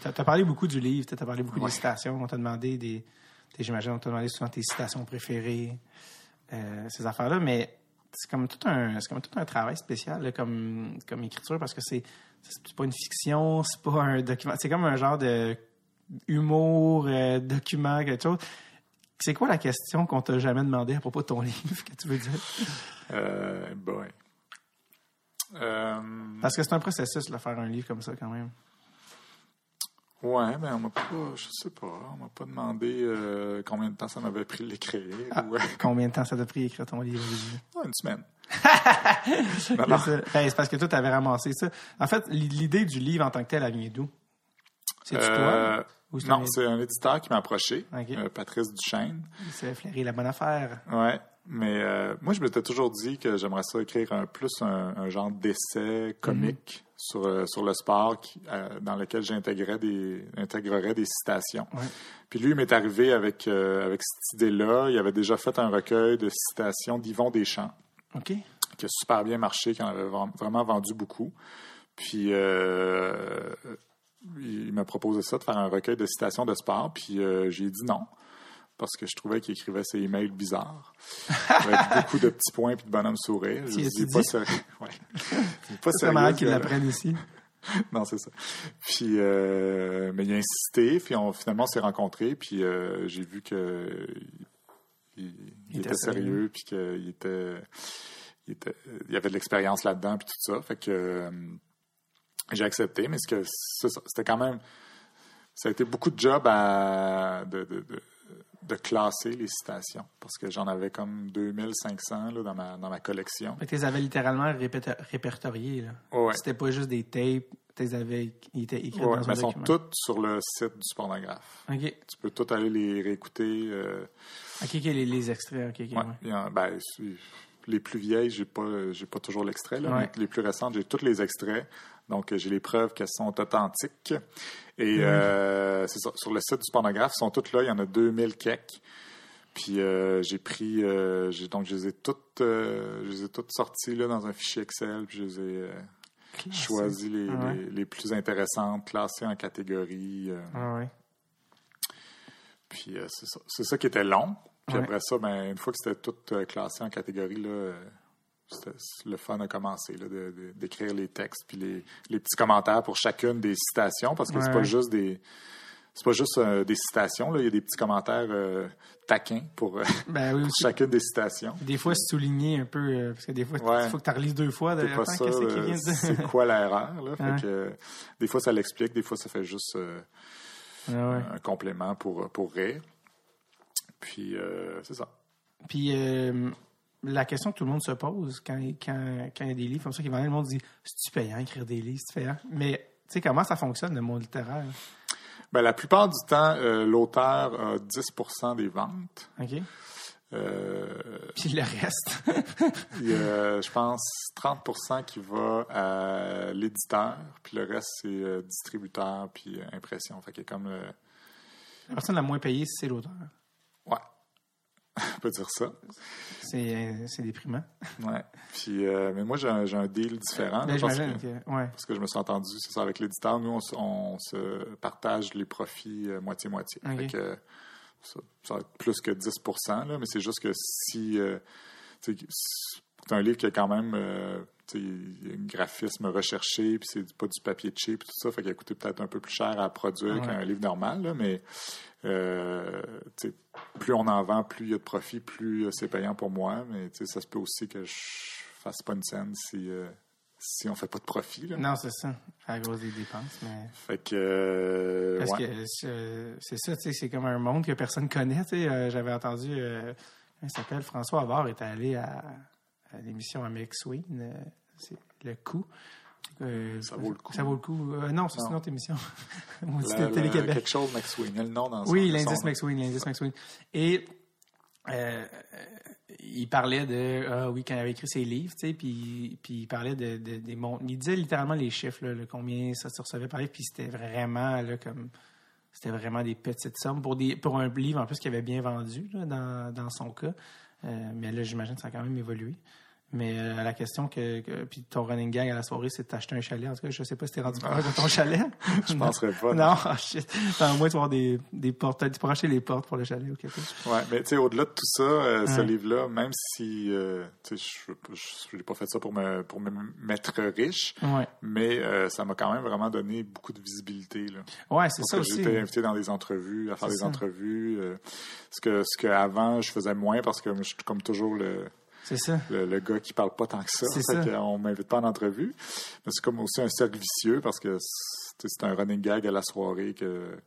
as parlé beaucoup du livre, tu as parlé beaucoup des citations. On t'a demandé j'imagine, on t'a demandé souvent tes citations préférées, ces affaires-là. Mais c'est comme tout un travail spécial, là, comme écriture, parce que c'est pas une fiction, c'est pas un document. C'est comme un genre de humour, document, quelque chose. C'est quoi la question qu'on t'a jamais demandé à propos de ton livre que tu veux dire? Parce que c'est un processus de faire un livre comme ça quand même. Ouais, mais on m'a pas, je sais pas, on m'a pas demandé combien de temps ça m'avait pris de l'écrire. Ah, ou... Combien de temps ça t'a pris d'écrire ton livre? Une semaine. Non. C'est parce que toi, t'avais ramassé ça. En fait, l'idée du livre en tant que tel, elle vient d'où? C'est-tu toi? Non, c'est un éditeur qui m'a approché, Patrice Duchesne. Il s'est flairé la bonne affaire. Oui, mais moi, je m'étais toujours dit que j'aimerais ça écrire un genre d'essai comique sur le sport dans lequel j'intégrerais des citations. Ouais. Puis lui, il m'est arrivé avec cette idée-là. Il avait déjà fait un recueil de citations d'Yvon Deschamps, qui a super bien marché, qui en avait vraiment vendu beaucoup. Puis... il m'a proposé ça, de faire un recueil de citations de sport, puis j'ai dit non, parce que je trouvais qu'il écrivait ses emails bizarres, avec beaucoup de petits points et de bonhommes sourires. Je dis pas sérieux. C'est mal qu'ils l'apprennent ici. Non, c'est ça. Puis, mais il a insisté, puis finalement on s'est rencontrés, puis j'ai vu que il était sérieux, puis qu'il était... Il y avait de l'expérience là-dedans, puis tout ça, fait que... j'ai accepté, mais c'était quand même... Ça a été beaucoup de job de classer les citations, parce que j'en avais comme 2500 là, dans ma collection. Fait que tu les avais littéralement répertoriées. Là. Ouais. C'était pas juste des tapes, tu les avais écrites dans un document. Elles sont toutes sur le site du Sportnographe. Okay. Tu peux toutes aller les réécouter. Les extraits. Les plus vieilles, j'ai pas toujours l'extrait. Là, mais les plus récentes, j'ai tous les extraits. Donc, j'ai les preuves qu'elles sont authentiques. Et c'est ça, sur le site du Sportnographe, sont toutes là. Il y en a 2000 quelques. Puis, je les ai toutes sorties là, dans un fichier Excel. Puis, je les ai choisies les plus intéressantes, classées en catégories. Puis, c'est ça qui était long. Puis après ça, une fois que c'était tout classé en catégories, là, le fun a commencé là, d'écrire les textes puis les petits commentaires pour chacune des citations, parce que c'est pas juste des citations là, il y a des petits commentaires taquins pour chacune des citations. Des fois souligner un peu parce que des fois il faut que tu relises deux fois de pas ça, c'est quoi l'erreur là, fait que des fois ça l'explique, des fois ça fait juste un complément pour rire. Puis c'est ça. Puis la question que tout le monde se pose quand il y a des livres comme ça qui vendent, le monde dit « C'est-tu payant écrire des livres? C'est-tu payant? » Mais tu sais, comment ça fonctionne, le monde littéraire? Bien, la plupart du temps, l'auteur a 10% des ventes. OK. Puis le reste? Je pense 30% qui va à l'éditeur, puis le reste, c'est distributeur, puis impression. Fait que comme la personne la moins payée, c'est l'auteur. Ouais. On peut dire ça. C'est déprimant. Ouais. Puis, mais moi, j'ai un deal différent. Ben, là, parce que je me suis entendu, c'est ça, avec l'éditeur. Nous, on se partage les profits moitié-moitié. Okay. Fait que ça va être plus que 10%, là, mais c'est juste que si c'est un livre qui a quand même un graphisme recherché, puis c'est pas du papier cheap, tout ça, fait qu'il a coûté peut-être un peu plus cher à produire qu'un livre normal, là, mais plus on en vend, plus il y a de profit, plus c'est payant pour moi, mais ça se peut aussi que je fasse pas une scène si on fait pas de profit. Là. Non, c'est ça, à cause des dépenses. Mais... Fait que... Parce que c'est ça, c'est comme un monde que personne connaît. J'avais entendu, il s'appelle François Havard, était allé à l'émission à McSween, c'est le coup. Ça vaut le coup. Ça vaut le coup. Non, c'est une autre émission. On dit Télé-Québec. Quelque chose McSween. Le nom dans l'indice McSween. L'indice McSween. Et il parlait de quand il avait écrit ses livres, tu sais, puis il parlait il disait littéralement les chiffres, là, combien ça se recevait par livre, puis c'était vraiment là, comme. C'était vraiment des petites sommes pour un livre en plus qu'il avait bien vendu là, dans son cas. Mais là, j'imagine que ça a quand même évolué. Mais à la question que puis ton running gag à la soirée, c'est de t'acheter un chalet. En tout cas, je sais pas si t'es rendu malade dans ton chalet. Je penserais pas. Non, shit. Enfin, au moins, tu vas avoir des portes. Tu peux acheter les portes pour le chalet ou quelque chose. Ouais, mais tu sais, au-delà de tout ça, ce livre-là, même si, tu sais, je n'ai pas fait ça pour me mettre riche, mais ça m'a quand même vraiment donné beaucoup de visibilité, là. Ouais, c'est ça aussi. J'étais invité dans des entrevues, à faire des entrevues. Ce que avant, je faisais moins parce que je suis comme toujours le... C'est ça. Le gars qui parle pas tant que ça. On m'invite pas en entrevue. Mais c'est comme aussi un cercle vicieux parce que c'est un running gag à la soirée que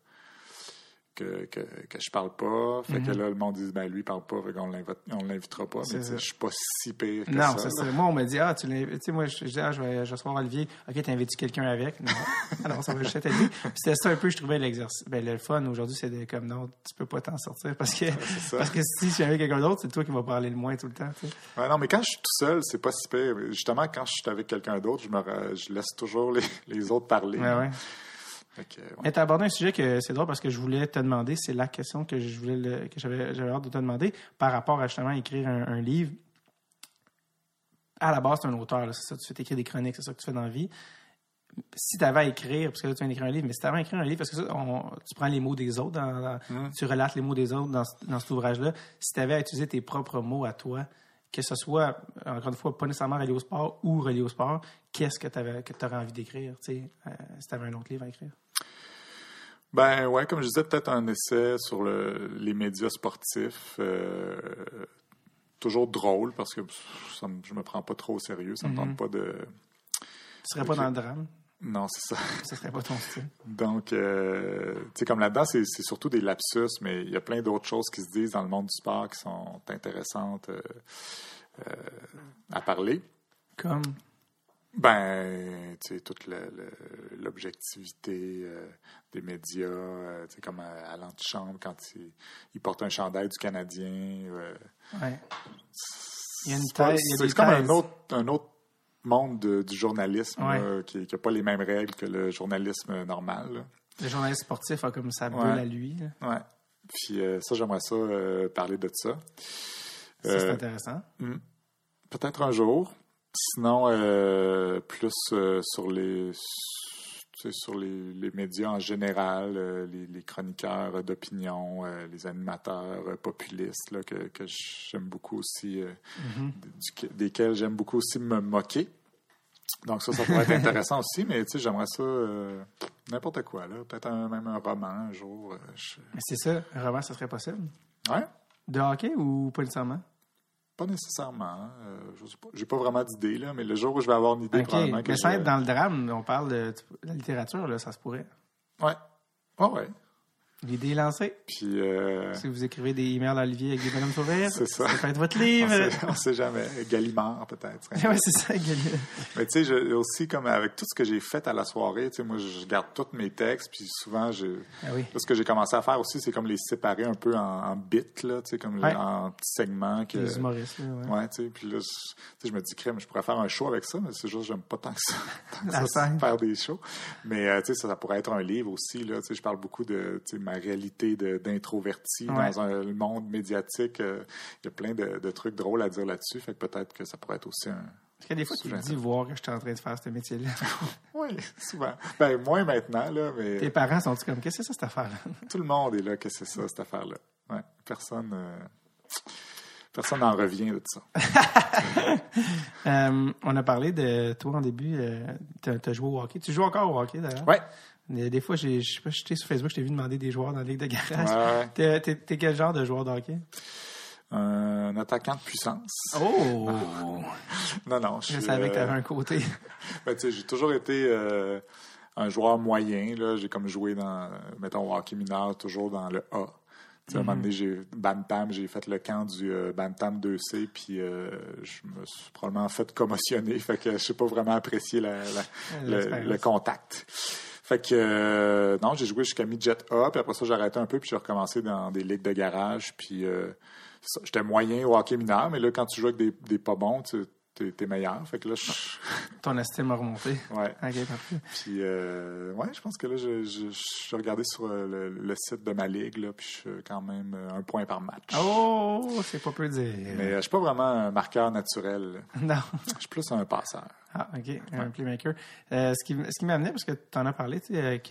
je parle pas. Fait que là, le monde dit, ben lui, il parle pas, fait qu'on l'invitera pas. Mais je suis pas si pire que ça. Non, c'est ça. Moi, on me dit, tu sais, moi, je dis, je vais voir Olivier. OK, t'invites-tu quelqu'un avec? Non. Alors, ça va juste être lui. C'était ça un peu, je trouvais l'exercice. Ben, le fun aujourd'hui, c'est comme non, tu peux pas t'en sortir parce que si tu es avec quelqu'un d'autre, c'est toi qui vas parler le moins tout le temps, tu sais. Ouais, non, mais quand je suis tout seul, c'est pas si pire. Justement, quand je suis avec quelqu'un d'autre, je laisse toujours les autres parler. Ouais, ouais. Okay, ouais. Mais tu as abordé un sujet que c'est drôle parce que je voulais te demander, c'est la question que j'avais hâte de te demander par rapport à justement écrire un livre. À la base, tu es un auteur, là, c'est ça, tu fais écrire des chroniques, c'est ça que tu fais dans la vie. Si tu avais à écrire, parce que là tu viens d'écrire un livre, mais si tu avais à écrire un livre, parce que ça, tu prends les mots des autres, tu relates les mots des autres dans cet ouvrage-là, si tu avais à utiliser tes propres mots à toi, que ce soit, encore une fois, pas nécessairement relié au sport ou relié au sport, qu'est-ce que tu aurais envie d'écrire, si tu avais un autre livre à écrire? Ben ouais, comme je disais, peut-être un essai sur les médias sportifs. Toujours drôle, parce que je me prends pas trop au sérieux. Ça me tente pas de... Tu serais pas dans le drame? Non, c'est ça. Ça serait pas ton style. Donc, tu sais, comme là-dedans, c'est surtout des lapsus, mais il y a plein d'autres choses qui se disent dans le monde du sport qui sont intéressantes à parler. Comme? Ben, tu sais, toute l'objectivité des médias, tu sais, comme à l'antichambre, quand il porte un chandail du Canadien. Ouais. Il y a une thèse. C'est comme un autre monde du journalisme, ouais, là, qui n'a pas les mêmes règles que le journalisme normal, là. Le journaliste sportif a comme sa boule, ouais, à lui, là. Ouais. Puis ça, j'aimerais ça parler de ça. Ça, c'est intéressant. Peut-être un jour. Sinon, plus sur les médias en général, les chroniqueurs d'opinion, les animateurs populistes, là, que j'aime beaucoup aussi, desquels j'aime beaucoup aussi me moquer. Donc ça pourrait être intéressant aussi, mais tu sais, j'aimerais ça, n'importe quoi, là, peut-être même un roman un jour. Mais c'est ça, un roman, ça serait possible? Oui. De hockey ou pas nécessairement? Pas nécessairement. Je sais pas. J'ai pas vraiment d'idée, là, mais le jour où je vais avoir une idée, probablement que mais ça va être dans le drame, on parle de la littérature, là, ça se pourrait. Ouais. Oh, ouais. L'idée est lancée. Puis, si vous écrivez des emails à Olivier avec des bonhommes sourires, ça peut être votre livre. On sait jamais. Gallimard, peut-être. Oui, c'est ça, Gallimard. Mais tu sais, aussi, comme avec tout ce que j'ai fait à la soirée, tu sais, moi, je garde tous mes textes, puis souvent, là, ce que j'ai commencé à faire aussi, c'est comme les séparer un peu en bits, là, tu sais, comme en petits segments. Que... Les humoristes, là, ouais. Ouais, tu sais, puis là, je me dis, crème, je pourrais faire un show avec ça, mais c'est juste, j'aime pas tant que ça. Faire des shows. Mais, tu sais, ça pourrait être un livre aussi, là, tu sais, je parle beaucoup de, tu sais, ma réalité d'introverti, ouais, dans un monde médiatique. Il y a plein de trucs drôles à dire là-dessus. Fait que peut-être que ça pourrait être aussi un... Est-ce qu'il y a des fois tu te dis voir que je suis en train de faire ce métier-là? Oui, souvent. Ben, moins maintenant, là, mais... Tes parents sont-ils comme, qu'est-ce que c'est ça, cette affaire-là? Tout le monde est là, qu'est-ce que c'est ça, cette affaire-là? Ouais. Personne n'en revient de ça. On a parlé de toi en début. Tu as joué au hockey. Tu joues encore au hockey, d'ailleurs? Oui. Des fois, je sais pas, j'étais sur Facebook, je t'ai vu demander des joueurs dans la ligue de garage. Ouais. T'es quel genre de joueur de hockey? Un attaquant de puissance. Oh! Non, je savais que t'avais un côté. Ben, tu sais, j'ai toujours été un joueur moyen, là. J'ai comme joué dans, mettons, au hockey mineur, toujours dans le A. À un moment donné, j'ai fait le camp du Bantam 2C, puis je me suis probablement fait commotionner, fait que je sais pas vraiment apprécier le contact. Fait que, non, j'ai joué jusqu'à midget A, puis après ça, j'ai arrêté un peu, puis j'ai recommencé dans des ligues de garage, puis j'étais moyen au hockey mineur, mais là, quand tu joues avec des pas bons, t'es meilleur. Fait que là, ton estime a remonté. Ouais. OK, parfait. Puis, ouais, je pense que là, je suis regardé sur le site de ma ligue, là, puis je suis quand même un point par match. Oh, c'est pas peu dire. Mais je suis pas vraiment un marqueur naturel. Non. Je suis plus un passeur. Ah, OK, ouais. Un playmaker. Ce qui m'amenait, parce que t'en as parlé, tu sais,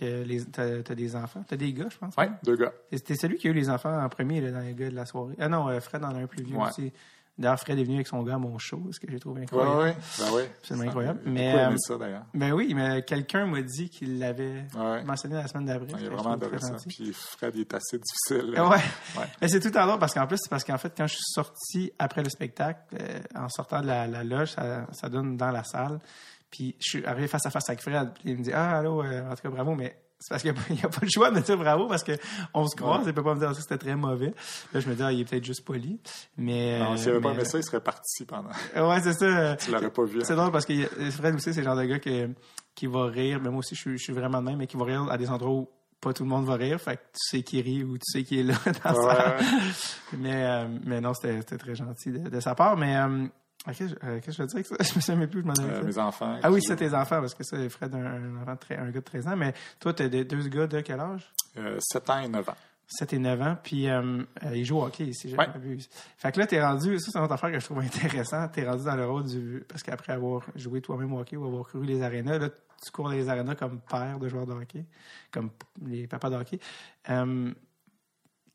t'as des enfants. T'as des gars, je pense. Oui, 2 gars. T'es celui qui a eu les enfants en premier, là, dans les gars de la soirée. Ah non, Fred en a un plus vieux, ouais, aussi. D'ailleurs, Fred est venu avec son gars à mon show, ce que j'ai trouvé incroyable. Oui, oui. Absolument incroyable. J'ai beaucoup aimé ça, d'ailleurs. Ben oui, mais quelqu'un m'a dit qu'il l'avait mentionné la semaine d'avril. Il a vraiment adoré ça. Puis Fred, il est assez difficile. Ouais. Mais c'est tout en l'ordre, parce qu'en fait, quand je suis sorti après le spectacle, en sortant de la loge, ça donne dans la salle. Puis je suis arrivé face à face avec Fred. Puis il me dit « Ah, allô, en tout cas, bravo, mais... » C'est parce qu'il n'y a pas le choix de me dire bravo parce qu'on se croise, il ne peut pas me dire que c'était très mauvais. Là, je me dis, il est peut-être juste poli. Mais, non, s'il n'avait pas aimé ça, il serait parti pendant. Ouais, c'est ça. Tu ne l'aurais pas vu. C'est drôle parce que Fred aussi, c'est le genre de gars qui va rire. Mais moi aussi, je suis vraiment de même, mais qui va rire à des endroits où pas tout le monde va rire. Fait que tu sais qui rit ou tu sais qui est là dans ça. Mais non, c'était très gentil de sa part. Mais. Qu'est-ce que je veux dire? Je me souviens plus. Mes enfants. Ah oui, c'est tes enfants, parce que ça, Fred, un gars de 13 ans. Mais toi, tu as 2 gars de quel âge? 7 ans et 9 ans. 7 et 9 ans, puis ils jouent au hockey, si je m'abuse. Fait que là, t'es rendu... Ça, c'est une autre affaire que je trouve intéressante. T'es rendu dans le rôle du... Parce qu'après avoir joué toi-même au hockey ou avoir couru les arénas, là, tu cours les arénas comme père de joueurs de hockey, comme les papas de hockey.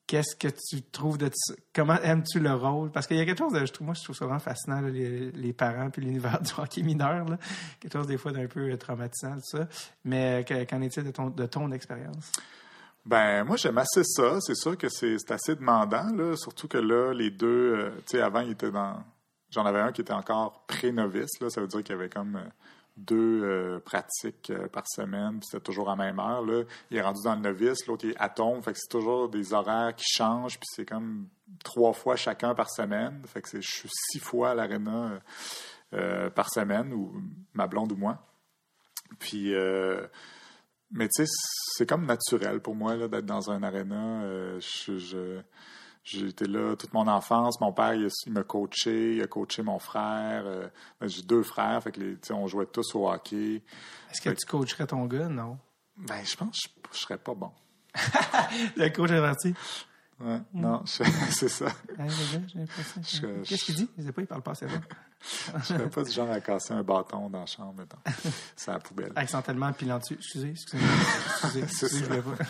Qu'est-ce que tu trouves de ça? Comment aimes-tu le rôle? Parce qu'il y a quelque chose de... Je trouve ça vraiment fascinant, là, les parents puis l'univers du hockey mineur. Là. Quelque chose des fois d'un peu traumatisant, tout ça. Mais qu'en est-il de ton expérience? Ben moi, j'aime assez ça. C'est sûr que c'est assez demandant, là. Surtout que là, les 2... tu sais, avant, ils étaient dans... J'en avais un qui était encore pré-novice, là. Ça veut dire qu'il y avait comme... deux pratiques par semaine, puis c'était toujours à la même heure. Là, il est rendu dans le novice, l'autre il est atome, fait que c'est toujours des horaires qui changent, puis c'est comme 3 fois chacun par semaine. Fait que je suis 6 fois à l'aréna par semaine, ou ma blonde ou moi. Puis, mais tu sais, c'est comme naturel pour moi là, d'être dans un aréna. J'ai été là toute mon enfance. Mon père, il m'a coaché. Il a coaché mon frère. J'ai 2 frères. Fait que on jouait tous au hockey. Est-ce que tu coacherais ton gars, non? Ben, je pense que je serais pas bon. Le coach est parti. Ouais, non, c'est ça. Ah, j'ai l'impression. Qu'est-ce qu'il dit? Je sais pas, il parle pas assez bon. Je serais pas du genre à casser un bâton dans la chambre, mettons. C'est la poubelle. Accent tellement pilant dessus. Excusez, je ne voulais pas.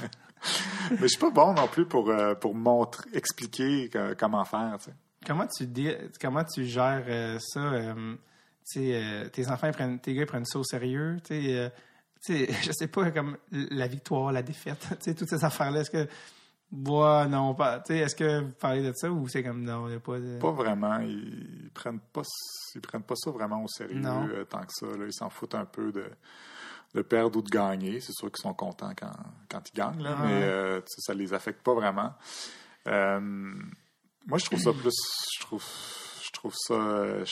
Mais je suis pas bon non plus pour montrer, expliquer comment faire, tu sais. Comment tu gères ça? Tes enfants, tes gars, prennent ça au sérieux, tu sais. Je sais pas, comme la victoire, la défaite, tu sais, toutes ces affaires-là, est-ce que... Ouais, non, pas. Est-ce que vous parlez de ça ou c'est comme non, il n'y a pas de... Pas vraiment. Ils prennent pas ça vraiment au sérieux tant que ça. Là. Ils s'en foutent un peu de perdre ou de gagner. C'est sûr qu'ils sont contents quand ils gagnent, là, mais ça ne les affecte pas vraiment. Moi, je trouve ça plus... Je trouve ça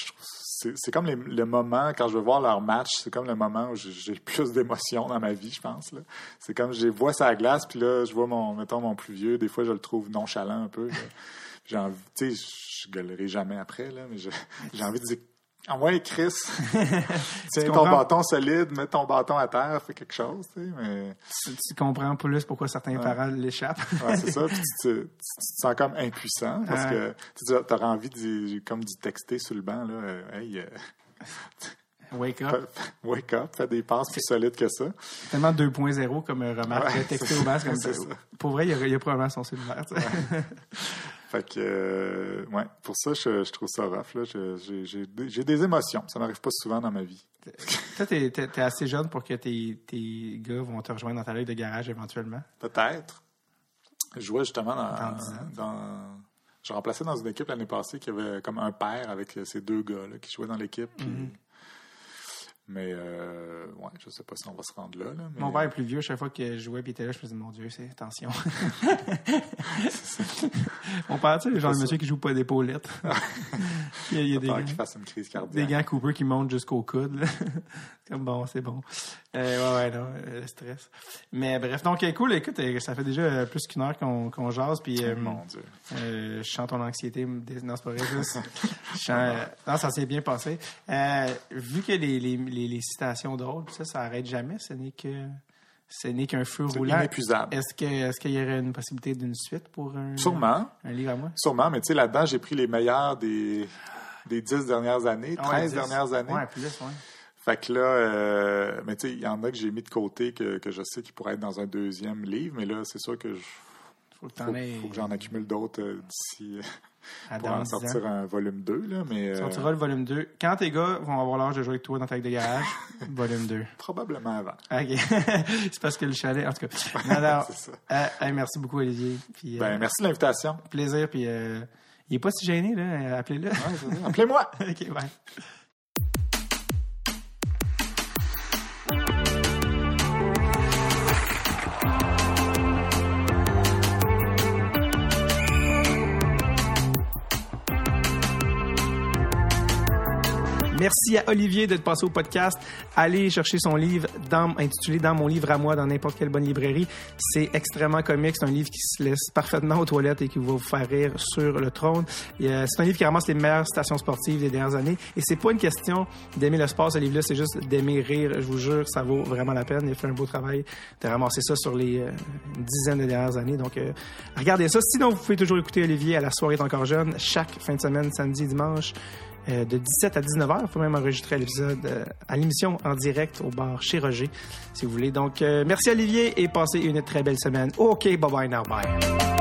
c'est comme le moment, quand je veux voir leur match, c'est comme le moment où j'ai le plus d'émotions dans ma vie, je pense. Là. C'est comme, je vois ça à la glace, puis là, je vois mon plus vieux. Des fois, je le trouve nonchalant un peu. J'ai envie, tu sais, je gueulerai jamais après, là, mais j'ai envie de dire, « Ouais, Chris, tiens ton bâton solide, mets ton bâton à terre, fais quelque chose. » Mais... Tu comprends plus pourquoi certains parents l'échappent. Ouais, c'est ça. Puis tu te sens comme impuissant parce que tu auras envie d'y texter sur le banc. « Hey, wake up. Wake up, fais des passes plus solides que ça. » C'est tellement 2.0 comme remarque. Ouais, texter au banc, comme ça. Pour vrai, il y a probablement son cellulaire. Fait que, pour ça, je trouve ça rough, là. J'ai des émotions. Ça m'arrive pas souvent dans ma vie. Toi, t'es assez jeune pour que tes gars vont te rejoindre dans ta ligue de garage éventuellement? Peut-être. Je jouais justement je remplaçais dans une équipe l'année passée qui avait comme un père avec ses 2 gars, là, qui jouaient dans l'équipe. Puis... Mm-hmm. Mais, je sais pas si on va se rendre là. Mais... Mon père est plus vieux. Chaque fois que je jouais et il était là, je me disais, mon Dieu, c'est tension. Mon père, tu sais, le genre de monsieur qui joue pas d'épaulettes. Il y a des gants qui fassent une crise cardiaque. Des gants Cooper qui montent jusqu'au coude. Comme bon, c'est bon. Le stress. Mais bref, donc, cool. Écoute, ça fait déjà plus qu'1 heure qu'on jase. Puis, mon Dieu. Je sens ton anxiété. Non, c'est pas vrai. Non, ça s'est bien passé. Vu que les citations drôles, ça n'arrête jamais. Ce n'est qu'un feu roulant. Inépuisable. Est-ce qu'il y aurait une possibilité d'une suite pour un livre à moi? Sûrement, mais tu sais, là-dedans, j'ai pris les meilleurs des 10 dernières années, 13 dernières années. Ouais, plus, ouais. Fait que là, mais tu sais, il y en a que j'ai mis de côté que je sais qu'ils pourraient être dans un 2e livre, mais là, c'est sûr que faut que j'en accumule d'autres d'ici... pour en sortir un volume 2. Là, mais, tu sortiras le volume 2. Quand tes gars vont avoir l'âge de jouer avec toi dans ta ligue de garage, volume 2. Probablement avant. OK. C'est parce que le chalet... En tout cas. Alors, c'est ça. Merci beaucoup, Olivier. Puis, merci de l'invitation. Plaisir. Puis, il n'est pas si gêné. Là, appelez-le. Ouais, appelez-moi. OK, bye. Merci à Olivier d'être passé au podcast. Allez chercher son livre intitulé « Dans mon livre à moi » dans n'importe quelle bonne librairie. C'est extrêmement comique. C'est un livre qui se laisse parfaitement aux toilettes et qui va vous faire rire sur le trône. C'est un livre qui ramasse les meilleures citations sportives des dernières années. Et c'est pas une question d'aimer le sport, ce livre-là. C'est juste d'aimer rire. Je vous jure, ça vaut vraiment la peine. Il a fait un beau travail de ramasser ça sur les dizaines de dernières années. Donc, regardez ça. Sinon, vous pouvez toujours écouter Olivier à la soirée est encore jeune chaque fin de semaine, samedi et dimanche. De 17 à 19h, vous pouvez même enregistrer l'épisode à l'émission en direct au bar chez Roger, si vous voulez. Donc, merci Olivier et passez une très belle semaine. OK, bye-bye now, bye.